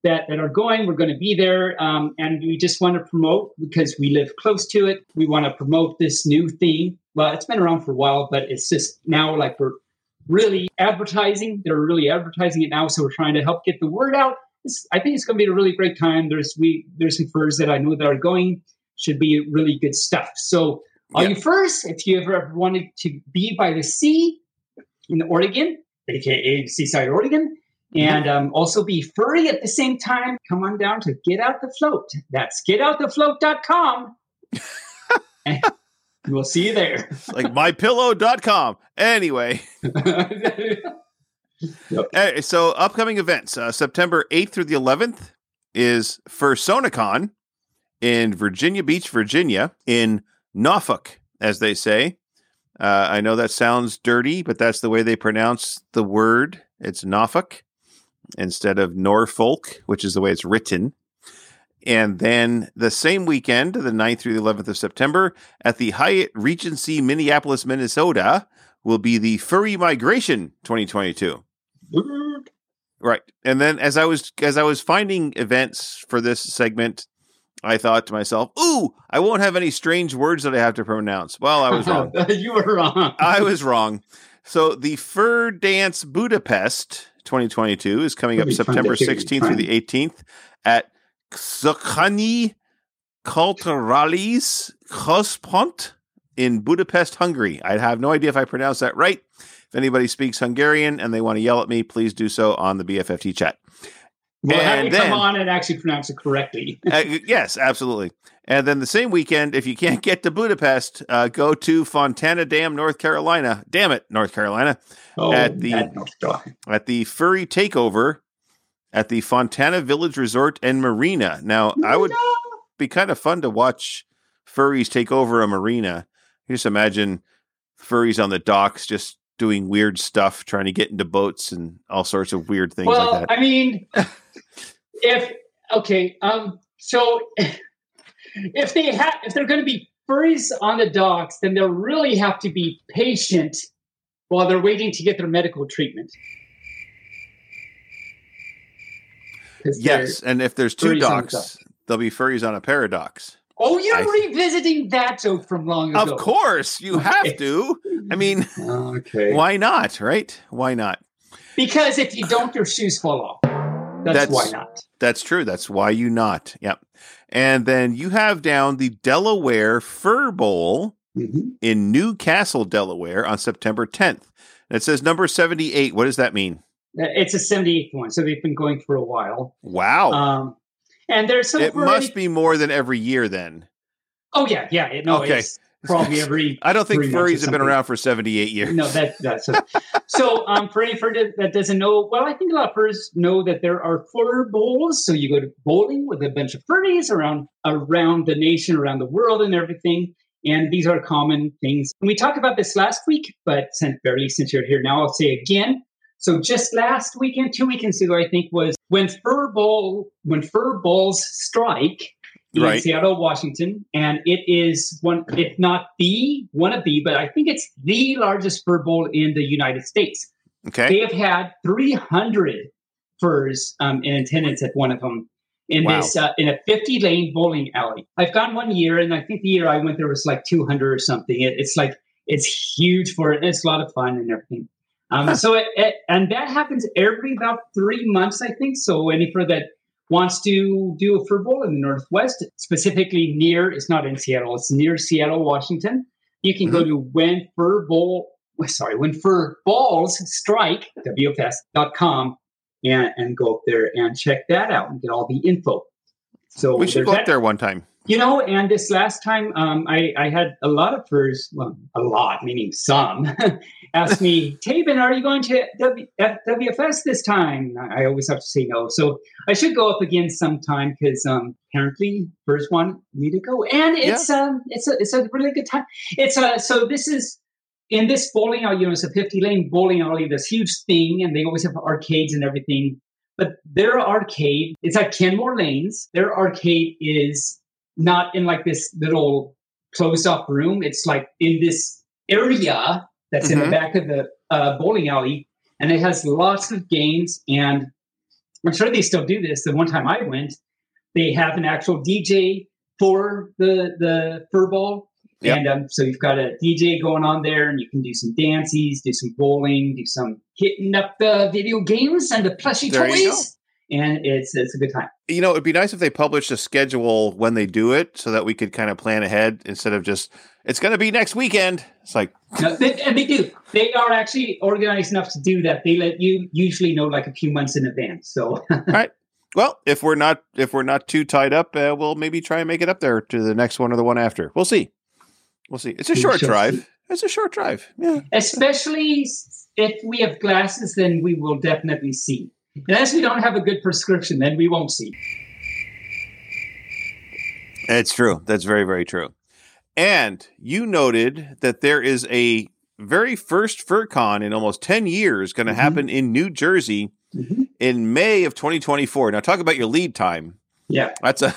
That, that are going, we're going to be there. Um, and we just want to promote, because we live close to it. We want to promote this new theme. Well, it's been around for a while, but it's just now like we're really advertising. They're really advertising it now. So we're trying to help get the word out. It's, I think it's going to be a really great time. There's we there's some furs that I know that are going. Should be really good stuff. So all yeah. you furs, if you ever wanted to be by the sea in Oregon, A K A Seaside, Oregon, and um, also be furry at the same time, come on down to Get Out the Float. That's get out the float dot com. And we'll see you there. Like my pillow dot com. Anyway. Okay. So upcoming events. Uh, September eighth through the eleventh is FursonaCon in Virginia Beach, Virginia, in Norfolk, as they say. Uh, I know that sounds dirty, but that's the way they pronounce the word. It's Norfolk instead of Norfolk, which is the way it's written. And then the same weekend, the ninth through the eleventh of September, at the Hyatt Regency, Minneapolis, Minnesota, will be the Furry Migration twenty twenty-two. Right. And then as I was as I was finding events for this segment, I thought to myself, ooh, I won't have any strange words that I have to pronounce. Well, I was wrong. You were wrong. I was wrong. So the Fur Dance Budapest twenty twenty-two is coming up September sixteenth through the eighteenth at Szakani Kulturalis Központ in Budapest, Hungary. I have no idea if I pronounced that right. If anybody speaks Hungarian and they want to yell at me, please do so on the B F F T chat. Well, have you then, come on and actually pronounce it correctly. uh, yes, absolutely. And then the same weekend, if you can't get to Budapest, uh, go to Fontana Dam, North Carolina. Damn it, North Carolina. Oh, at the at the Furry Takeover at the Fontana Village Resort and Marina. Now, marina. I would be kind of fun to watch furries take over a marina. You just imagine furries on the docks just doing weird stuff, trying to get into boats and all sorts of weird things well, like that. I mean... If okay, um, so if they have, if they're going to be furries on the docks, then they'll really have to be patient while they're waiting to get their medical treatment. Yes, and if there's two docks, the dock. There'll be furries on a pair of docks. Oh, you're I revisiting that joke from long ago. Of course, you okay. have to. I mean, okay, why not? Right? Why not? Because if you don't, your shoes fall off. That's, that's why not. That's true. That's why you not. Yep. And then you have down the Delaware Fur Bowl mm-hmm. in Newcastle, Delaware on September tenth. And it says number seventy-eight. What does that mean? It's a seventy-eighth one. So they've been going for a while. Wow. Um, and there's some. It must any- be more than every year then. Oh, yeah. Yeah. No, okay. It's probably every. I don't think furries have been around for seventy-eight years. No, that, that's a, so. Um, for any fur that doesn't know, well, I think a lot of furs know that there are fur bowls. So you go to bowling with a bunch of furries around around the nation, around the world, and everything. And these are common things. And we talked about this last week, but since barely since you're here now, I'll say again. So just last weekend, two weekends ago, I think was when fur bowl when fur balls strike. in right. Seattle, Washington, and it is one, if not the one of the, but I think it's the largest fur bowl in the United States. Okay, they have had three hundred furs um, in attendance at one of them in wow. this uh, in a fifty-lane bowling alley. I've gone one year, and I think the year I went there was like two hundred or something. It, it's like it's huge for it, and it's a lot of fun and everything. Um, huh. So it, it and that happens every about three months, I think. So any for that. Wants to do a fur bowl in the Northwest, specifically near, it's not in Seattle, it's near Seattle, Washington. You can mm-hmm. go to when fur bowl, sorry, when fur balls strike, W F S dot com, and, and go up there and check that out and get all the info. So we should go up there one time. You know, and this last time um, I, I had a lot of furs, well, a lot, meaning some, asked me, Tabin, are you going to w- WFS this time? I always have to say no. So I should go up again sometime because um, apparently furs want me to go. And it's yeah. um, it's a it's a really good time. It's a, So this is, in this bowling alley, you know, it's a fifty-lane bowling alley, this huge thing, and they always have arcades and everything. But their arcade, it's at Kenmore Lanes. Their arcade is... not in like this little closed off room. It's like in this area that's mm-hmm. in the back of the uh, bowling alley. And it has lots of games. And I'm sure they still do this. The one time I went, they have an actual D J for the, the fur ball. Yep. And um, so you've got a D J going on there and you can do some dances, do some bowling, do some hitting up the video games and the plushy there toys. You go. And it's it's a good time. You know, it'd be nice if they published a schedule when they do it so that we could kind of plan ahead instead of just, it's going to be next weekend. It's like. No, they, and they do. They are actually organized enough to do that. They let you usually know like a few months in advance. So. All right. Well, if we're not if we're not too tied up, uh, we'll maybe try and make it up there to the next one or the one after. We'll see. We'll see. It's a short drive. It's a short drive. Yeah. Especially if we have glasses, then we will definitely see. Unless we don't have a good prescription, then we won't see. That's true. That's very, very true. And you noted that there is a very first FurCon in almost ten years going to mm-hmm. happen in New Jersey mm-hmm. in May of twenty twenty-four. Now, talk about your lead time. Yeah. That's a...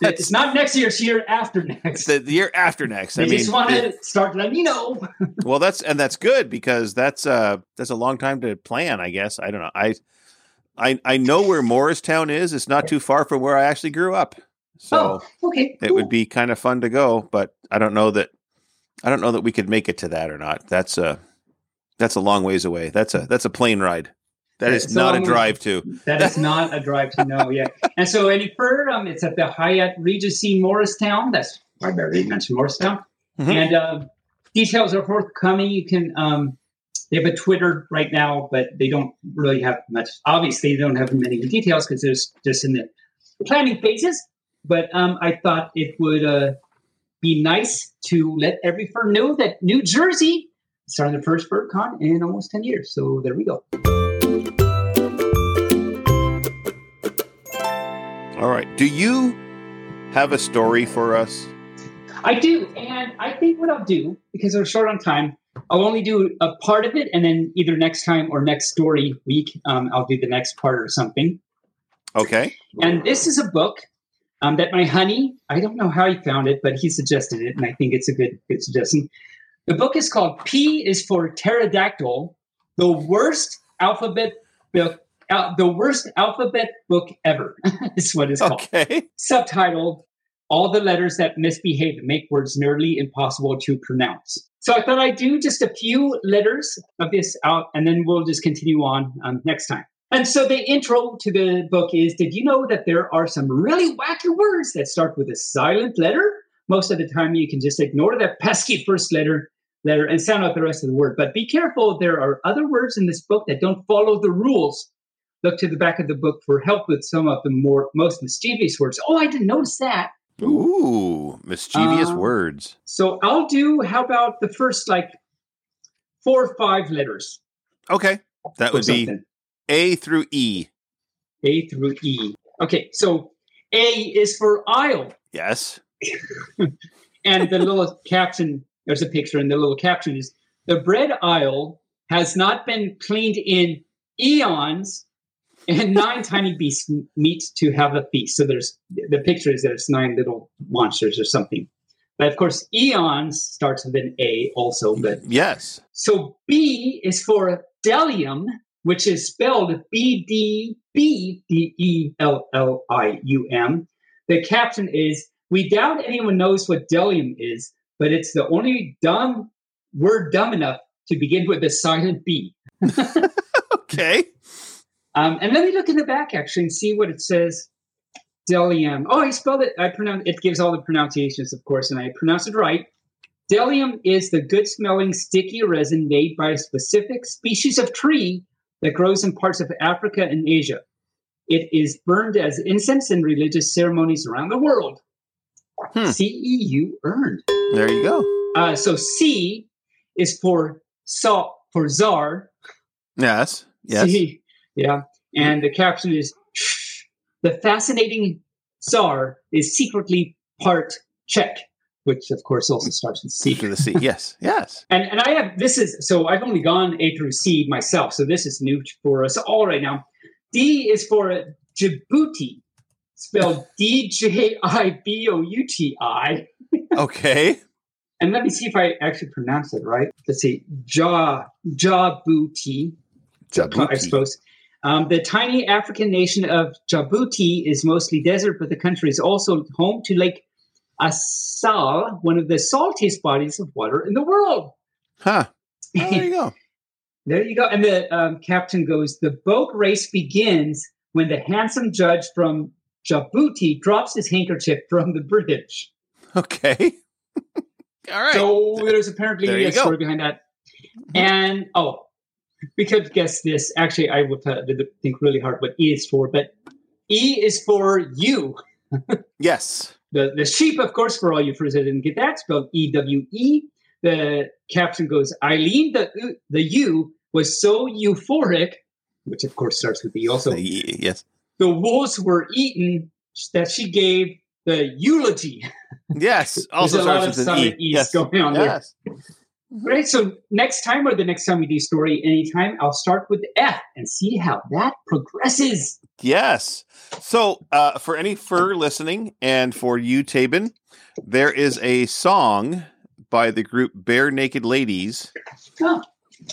That's, it's not next year, it's year after next. The, the year after next. I they mean, just want to start letting you know. Well, that's and that's good because that's uh that's a long time to plan, I guess. I don't know. I I I know where Morristown is. It's not too far from where I actually grew up. So oh, okay, cool. It would be kind of fun to go, but I don't know that I don't know that we could make it to that or not. That's a that's a long ways away. That's a that's a plane ride. That is so, not a drive to. That is not a drive to, no, yeah. And so any fur, um, it's at the Hyatt Regency Morristown. That's why I barely mentioned Morristown. Mm-hmm. And uh, details are forthcoming. You can, um, they have a Twitter right now, but they don't really have much. Obviously, they don't have many details because they're just in the planning phases. But um, I thought it would uh, be nice to let every fur know that New Jersey is starting the first FurCon in almost ten years. So there we go. All right. Do you have a story for us? I do. And I think what I'll do, because we're short on time, I'll only do a part of it. And then either next time or next story week, um, I'll do the next part or something. Okay. And this is a book um, that my honey, I don't know how he found it, but he suggested it. And I think it's a good, good suggestion. The book is called P is for Pterodactyl, the worst alphabet book. Uh, the worst alphabet book ever is what it's called. Okay. Subtitled, All the Letters That Misbehave and Make Words Nearly Impossible to Pronounce. So I thought I'd do just a few letters of this out, and then we'll just continue on um, next time. And so the intro to the book is, did you know that there are some really wacky words that start with a silent letter? Most of the time, you can just ignore that pesky first letter. letter and sound out the rest of the word. But be careful, there are other words in this book that don't follow the rules. Look to the back of the book for help with some of the more most mischievous words. Oh, I didn't notice that. Ooh, mischievous uh, words. So I'll do, how about the first, like, four or five letters? Okay. That would something. be A through E. A through E. Okay, so A is for aisle. Yes. And the little caption... There's a picture, and the little caption is, the bread aisle has not been cleaned in eons, and nine tiny beasts meet to have a feast. So there's the picture is there's nine little monsters or something. But of course, eons starts with an A also. But yes. So B is for Delium, which is spelled B D B D E L L I U M. The caption is, we doubt anyone knows what Delium is, but it's the only dumb word dumb enough to begin with the silent B. Okay. Um, and let me look in the back, actually, and see what it says. Delium. Oh, I spelled it. I pronounced it. Gives all the pronunciations, of course, and I pronounced it right. Delium is the good-smelling, sticky resin made by a specific species of tree that grows in parts of Africa and Asia. It is burned as incense in religious ceremonies around the world. Hmm. C E U earned. There you go. Uh, so C is for salt, for czar. Yes. Yes. C, yeah. And the caption is, the fascinating czar is secretly part Czech, which of course also starts with C. To the C, yes, yes. And and I have, this is, so I've only gone A through C myself, so this is new for us all right now. D is for Djibouti, spelled D J I B O U T I. Okay. And let me see if I actually pronounce it right. Let's see, Ja, Djibouti, Djibouti. I suppose. Um, the tiny African nation of Djibouti is mostly desert, but the country is also home to Lake Assal, one of the saltiest bodies of water in the world. Huh. Oh, there you go. There you go. And the um, captain goes, the boat race begins when the handsome judge from Djibouti drops his handkerchief from the bridge. Okay. All right. So there's apparently there a story go. behind that. And, oh. We could guess this. Actually, I would uh, think really hard what E is for, but E is for you. Yes. The the sheep, of course, for all you friends that didn't get that, spelled E W E. The caption goes, Eileen, the the U, was so euphoric, which of course starts with E also. The E, yes. The wolves were eaten that she gave the eulogy. Yes. Also a starts lot with of an E. E's yes. going on yes. there. Great. So next time or the next time we do story anytime, I'll start with F and see how that progresses. Yes. So uh, for any fur listening and for you, Tabin, there is a song by the group Bare Naked Ladies oh.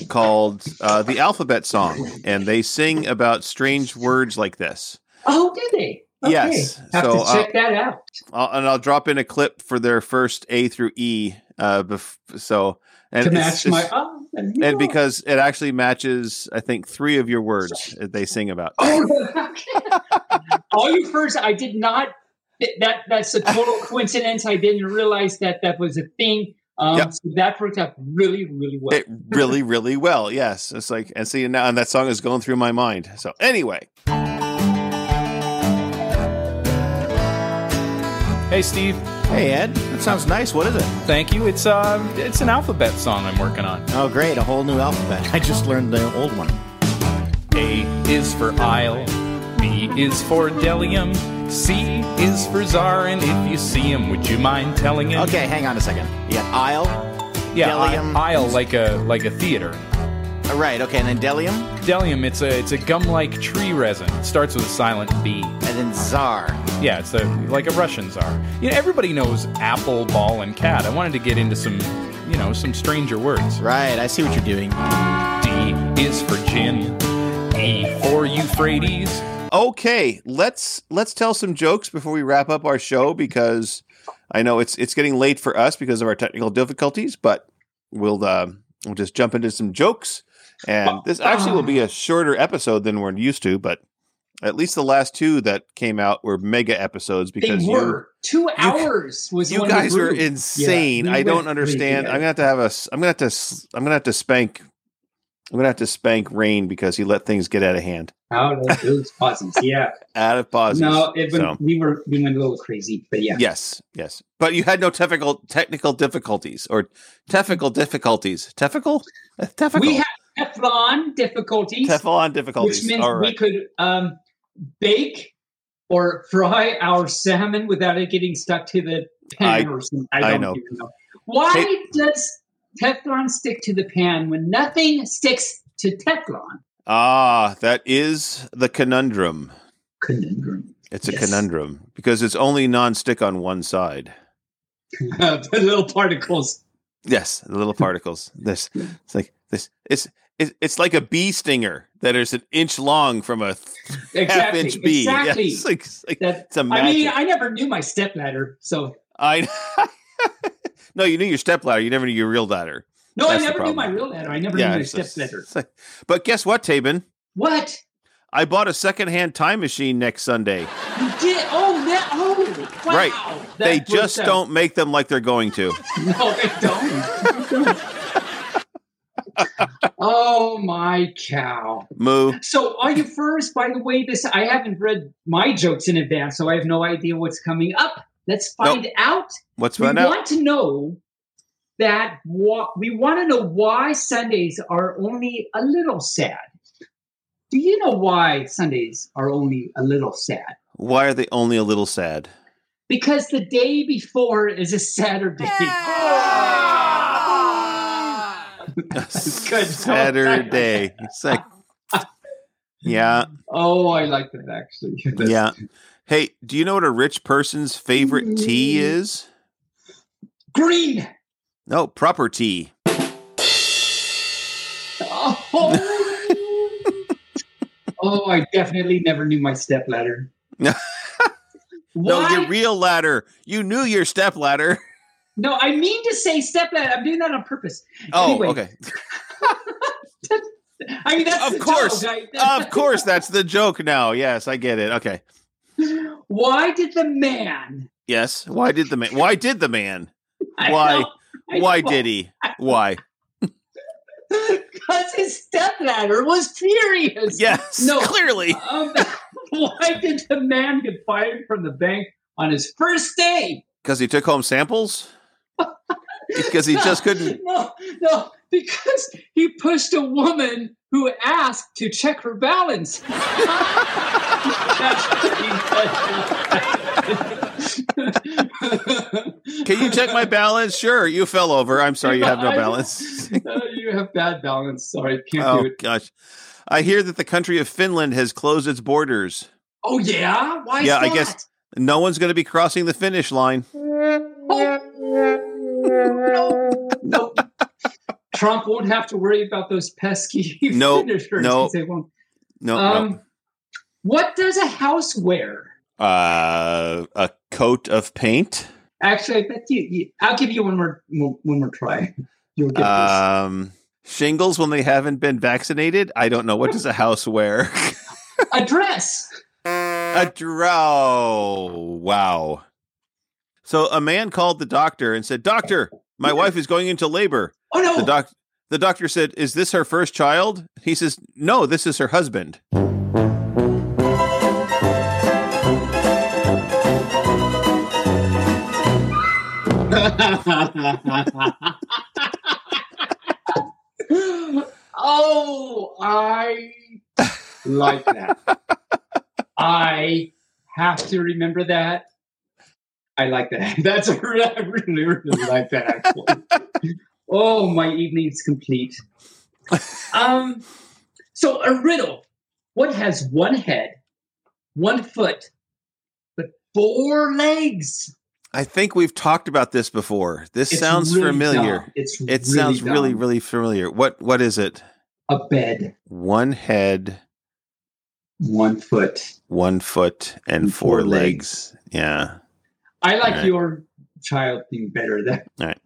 called uh, The Alphabet Song. And they sing about strange words like this. Oh, do they? Okay. Yes. Have so, to check uh, that out. I'll, and I'll drop in a clip for their first A through E. Uh, bef- so... And to match my oh, and, and because it actually matches, I think, three of your words they sing about. Oh, all you first, I did not. That that's a total coincidence. I didn't realize that that was a thing. Um, yep. So that worked out really, really well. It really, really well. Yes, it's like and see now, and that song is going through my mind. So anyway. Hey, Steve. Hey, Ed. That sounds nice. What is it? Thank you. It's um, uh, it's an alphabet song I'm working on. Oh, great. A whole new alphabet. I just learned the old one. A is for Isle. B is for Delium. C is for Czar. And if you see him, would you mind telling him? Okay, hang on a second. You got Isle, yeah, Delium. I- Isle, like a, like a theater. Oh, right, okay. And then Delium? Delium, it's a it's a gum-like tree resin. It starts with a silent B. And then Czar. Yeah, it's a, like a Russian czar. You know, everybody knows apple, ball, and cat. I wanted to get into some, you know, some stranger words. Right, I see what you're doing. D is for gin. E for Euphrates. Okay, let's let's tell some jokes before we wrap up our show because I know it's it's getting late for us because of our technical difficulties, but we'll uh, we'll just jump into some jokes. And this actually will be a shorter episode than we're used to, but at least the last two that came out were mega episodes because they were you, two hours. You, was you one guys are insane? Yeah, I don't understand. I'm gonna have to have a. I'm gonna have to. I'm gonna have to spank. I'm gonna have to spank Rain because he let things get out of hand. Out of those pauses, yeah. Out of pauses. No, it, so. we were we went a little crazy, but yeah. Yes, yes. But you had no technical technical difficulties or technical difficulties. Technical, technical. We had Teflon difficulties. Teflon difficulties, which meant All right. we could um, bake or fry our salmon without it getting stuck to the pan. I, or something. I don't I know. even know. Why Ta- does Teflon stick to the pan when nothing sticks to Teflon? Ah, that is the conundrum. Conundrum. It's a yes. conundrum because it's only non-stick on one side. The little particles. Yes, the little particles. This it's like this. It's it's it's like a bee stinger that is an inch long from a exactly. half inch bee. Exactly. Yeah, it's like, it's like, that, it's a magic. I mean, I never knew my step ladder, so I. No, you knew your step ladder. You never knew your real ladder. No, That's I never knew my real ladder. I never yeah, knew my step ladder. Like, but guess what, Tabin? What? I bought a secondhand time machine next Sunday. You did? Oh, that, oh wow. Right. They just sense. Don't make them like they're going to. No, they don't. Oh, my cow. Moo. So all you furs, by the way, this I haven't read my jokes in advance, so I have no idea what's coming up. Let's find nope. out. Let's find we out. We want to know that wa- we want to know why Sundays are only a little sad. Do you know why Sundays are only a little sad? Why are they only a little sad? Because the day before is a Saturday. Ah! Good Saturday. It's like, yeah. Oh, I like that actually. Yeah. Hey, do you know what a rich person's favorite tea is? Green. No, proper tea. Oh. Oh, I definitely never knew my step ladder. No, your real ladder. You knew your step ladder. No, I mean to say step ladder. I'm doing that on purpose. Oh, anyway. Okay. I mean, that's of the course. Joke, right? Of course, that's the joke now. Yes, I get it. Okay. Why did the man? Yes. Why did the man? Why did the man? I why? Know, I why know. Did he? Why? Because his stepladder was furious. Yes, no, clearly. Um, why did the man get fired from the bank on his first day? Because he took home samples? Because he no, just couldn't. No, no, because he pushed a woman who asked to check her balance. Can you check my balance? Sure. You fell over. I'm sorry. You have no balance. uh, you have bad balance. Sorry. Can't oh, do it. Gosh. I hear that the country of Finland has closed its borders. Oh, yeah? Why yeah, is that? Yeah, I guess no one's going to be crossing the finish line. Oh. No. Trump won't have to worry about those pesky nope. finishers. No, nope. they won't. No, nope, um, nope. What does a house wear? Uh, a coat of paint. Actually, I bet you, you. I'll give you one more one more try. You'll get um, this. Shingles when they haven't been vaccinated. I don't know. What does a house wear? A dress. A drow. Oh, wow. So a man called the doctor and said, "Doctor, my yeah. wife is going into labor." Oh no! The, doc- the doctor said, "Is this her first child?" He says, "No, this is her husband." Oh, I like that. I have to remember that. I like that. That's a, I really, really like that. Actually. Oh, my evening's complete. Um, so a riddle. What has one head, one foot, but four legs? I think we've talked about this before. This it's sounds really familiar. It's it really sounds dumb. really, really familiar. What What is it? A bed. One head. One foot. One foot and, and four, four legs. legs. Yeah. I like right. your child thing better. Than- All right.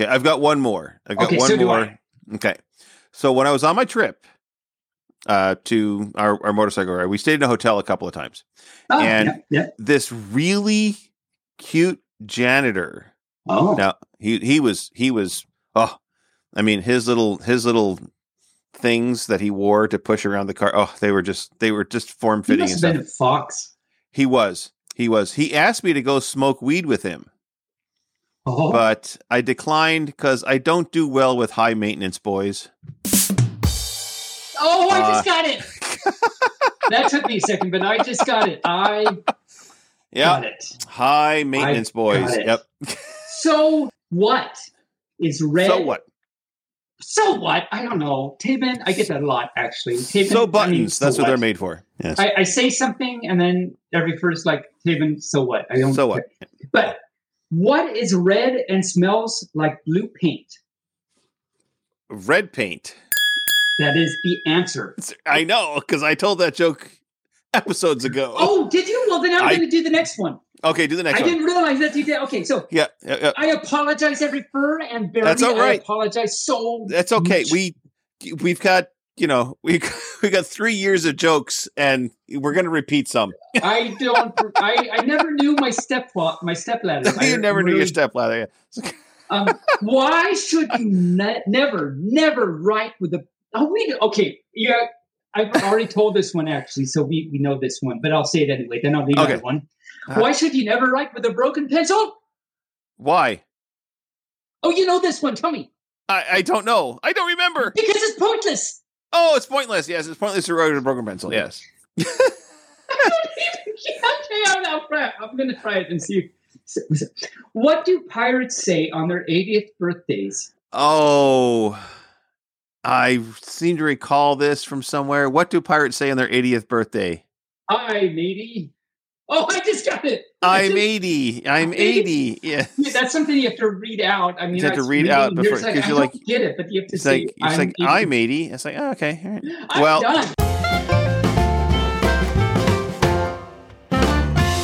Okay, I've got one more. I've got okay, one so more. Do I. Okay. So when I was on my trip uh, to our, our motorcycle ride, we stayed in a hotel a couple of times. Oh, and yeah, yeah. this really... cute janitor. Oh, now he he was he was oh, I mean his little his little things that he wore to push around the car. Oh, they were just they were just form fitting. He must have been a fox. He was he was he asked me to go smoke weed with him, oh. but I declined because I don't do well with high maintenance boys. Oh, I uh, just got it. That took me a second, but I just got it. I. Yeah. High maintenance I've boys. Yep. So what is red? So what? So what? I don't know. Tabin, I get that a lot, actually. Tabin, so buttons, I mean, so that's what, what they're made for. Yes. I, I say something, and then that refers like, Tabin, so what? I don't so care. What? But what is red and smells like blue paint? Red paint. That is the answer. I know, because I told that joke episodes ago. Oh, did you? Well, then I'm I... going to do the next one. Okay, do the next I one. I didn't realize that you did. Okay, so yeah, yeah, yeah. I apologize, every fur and Barely. That's all right. I apologize so That's okay. Much. We, we've got, you know, we we got three years of jokes, and we're going to repeat some. I don't, I, I never knew my step, my step ladder. You I never really, knew your step ladder. Yeah. um, why should you ne- never, never write with a, oh, we, okay, yeah, I've already told this one, actually, so we, we know this one, but I'll say it anyway. Then I'll leave okay. that one. Uh, Why should you never write with a broken pencil? Why? Oh, you know this one. Tell me. I, I don't know. I don't remember. Because it's pointless. Oh, it's pointless. Yes, it's pointless to write with a broken pencil. Yes. I don't even, okay, I'll, I'll try it. I'm going to try it and see. What do pirates say on their eightieth birthdays? Oh, I seem to recall this from somewhere. What do pirates say on their eightieth birthday? Hi, matey. Oh, I just got it. I'm just, eighty. I'm eighty. Yeah. yeah. That's something you have to read out. I mean, you have I to read out before. Like, I you're like, don't get it, but you have to say, like, I'm, like, eighty. I'm eighty. It's like, oh, okay. All right. I'm well, done.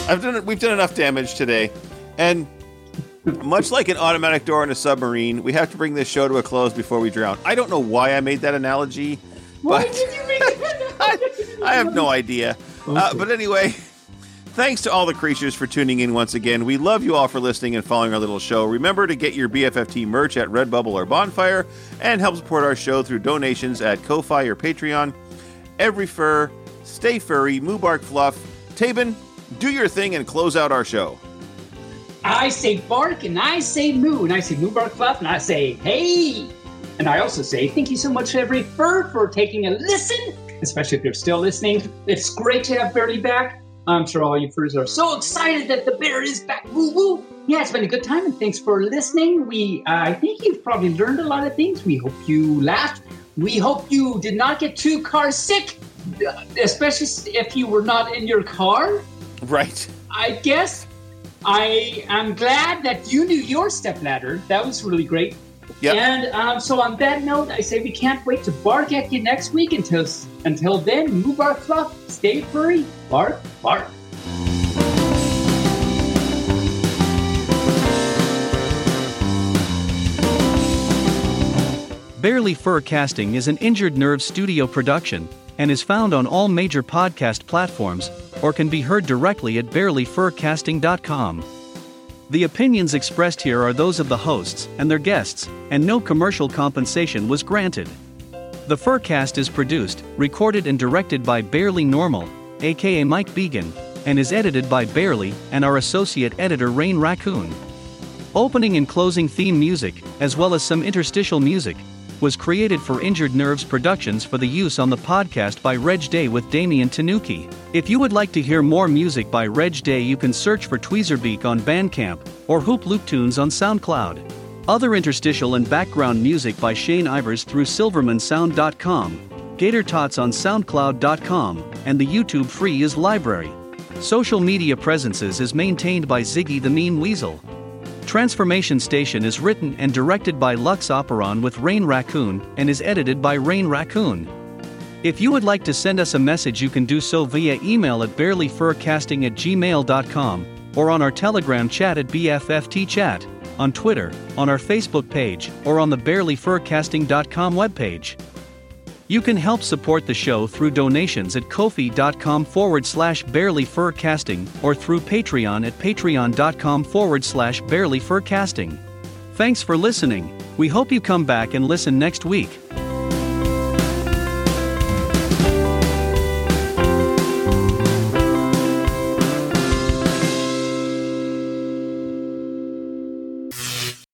I've done, we've done enough damage today. And much like an automatic door in a submarine, we have to bring this show to a close before we drown. I don't know why I made that analogy. Why but did you make that analogy? I, I have no idea. Okay. Uh, but anyway... Thanks to all the creatures for tuning in once again. We love you all for listening and following our little show. Remember to get your B F F T merch at Redbubble or Bonfire and help support our show through donations at Ko-Fi or Patreon. Every fur, stay furry, moo bark fluff. Tabin, do your thing and close out our show. I say bark and I say moo and I say moo bark fluff and I say hey. And I also say thank you so much to every fur for taking a listen, especially if you're still listening. It's great to have Barely back. I'm sure all you furs are so excited that the bear is back. Woo woo! Yeah, it's been a good time, and thanks for listening. We, uh, I think you've probably learned a lot of things. We hope you laughed. We hope you did not get too car sick, especially if you were not in your car. Right. I guess I am glad that you knew your stepladder. That was really great. Yep. And um, so on that note, I say we can't wait to bark at you next week. Until until then, move our fluff, stay furry, bark, bark. Barely Fur Casting is an Injured Nerve Studio production and is found on all major podcast platforms or can be heard directly at barely fur casting dot com. The opinions expressed here are those of the hosts and their guests, and no commercial compensation was granted. The Furcast is produced, recorded and directed by Barely Normal, aka Mike Began, and is edited by Barely and our associate editor Rain Raccoon. Opening and closing theme music, as well as some interstitial music, was created for Injured Nerves Productions for the use on the podcast by Reg Day with Damian Tanuki. If you would like to hear more music by Reg Day, you can search for Tweezerbeak on Bandcamp or Hoop Loop Tunes on SoundCloud. Other interstitial and background music by Shane Ivers through silverman sound dot com, Gator Tots on sound cloud dot com, and the YouTube Free Is Library. Social media presences is maintained by Ziggy the Mean Weasel. Transformation Station is written and directed by Lux Operon with Rain Raccoon and is edited by Rain Raccoon. If you would like to send us a message, you can do so via email at barely fur casting at gmail dot com or on our Telegram chat at B F F T chat, on Twitter, on our Facebook page, or on the barely fur casting dot com webpage. You can help support the show through donations at ko-fi.com forward slash barely fur casting or through Patreon at patreon.com forward slash barely fur casting. Thanks for listening. We hope you come back and listen next week.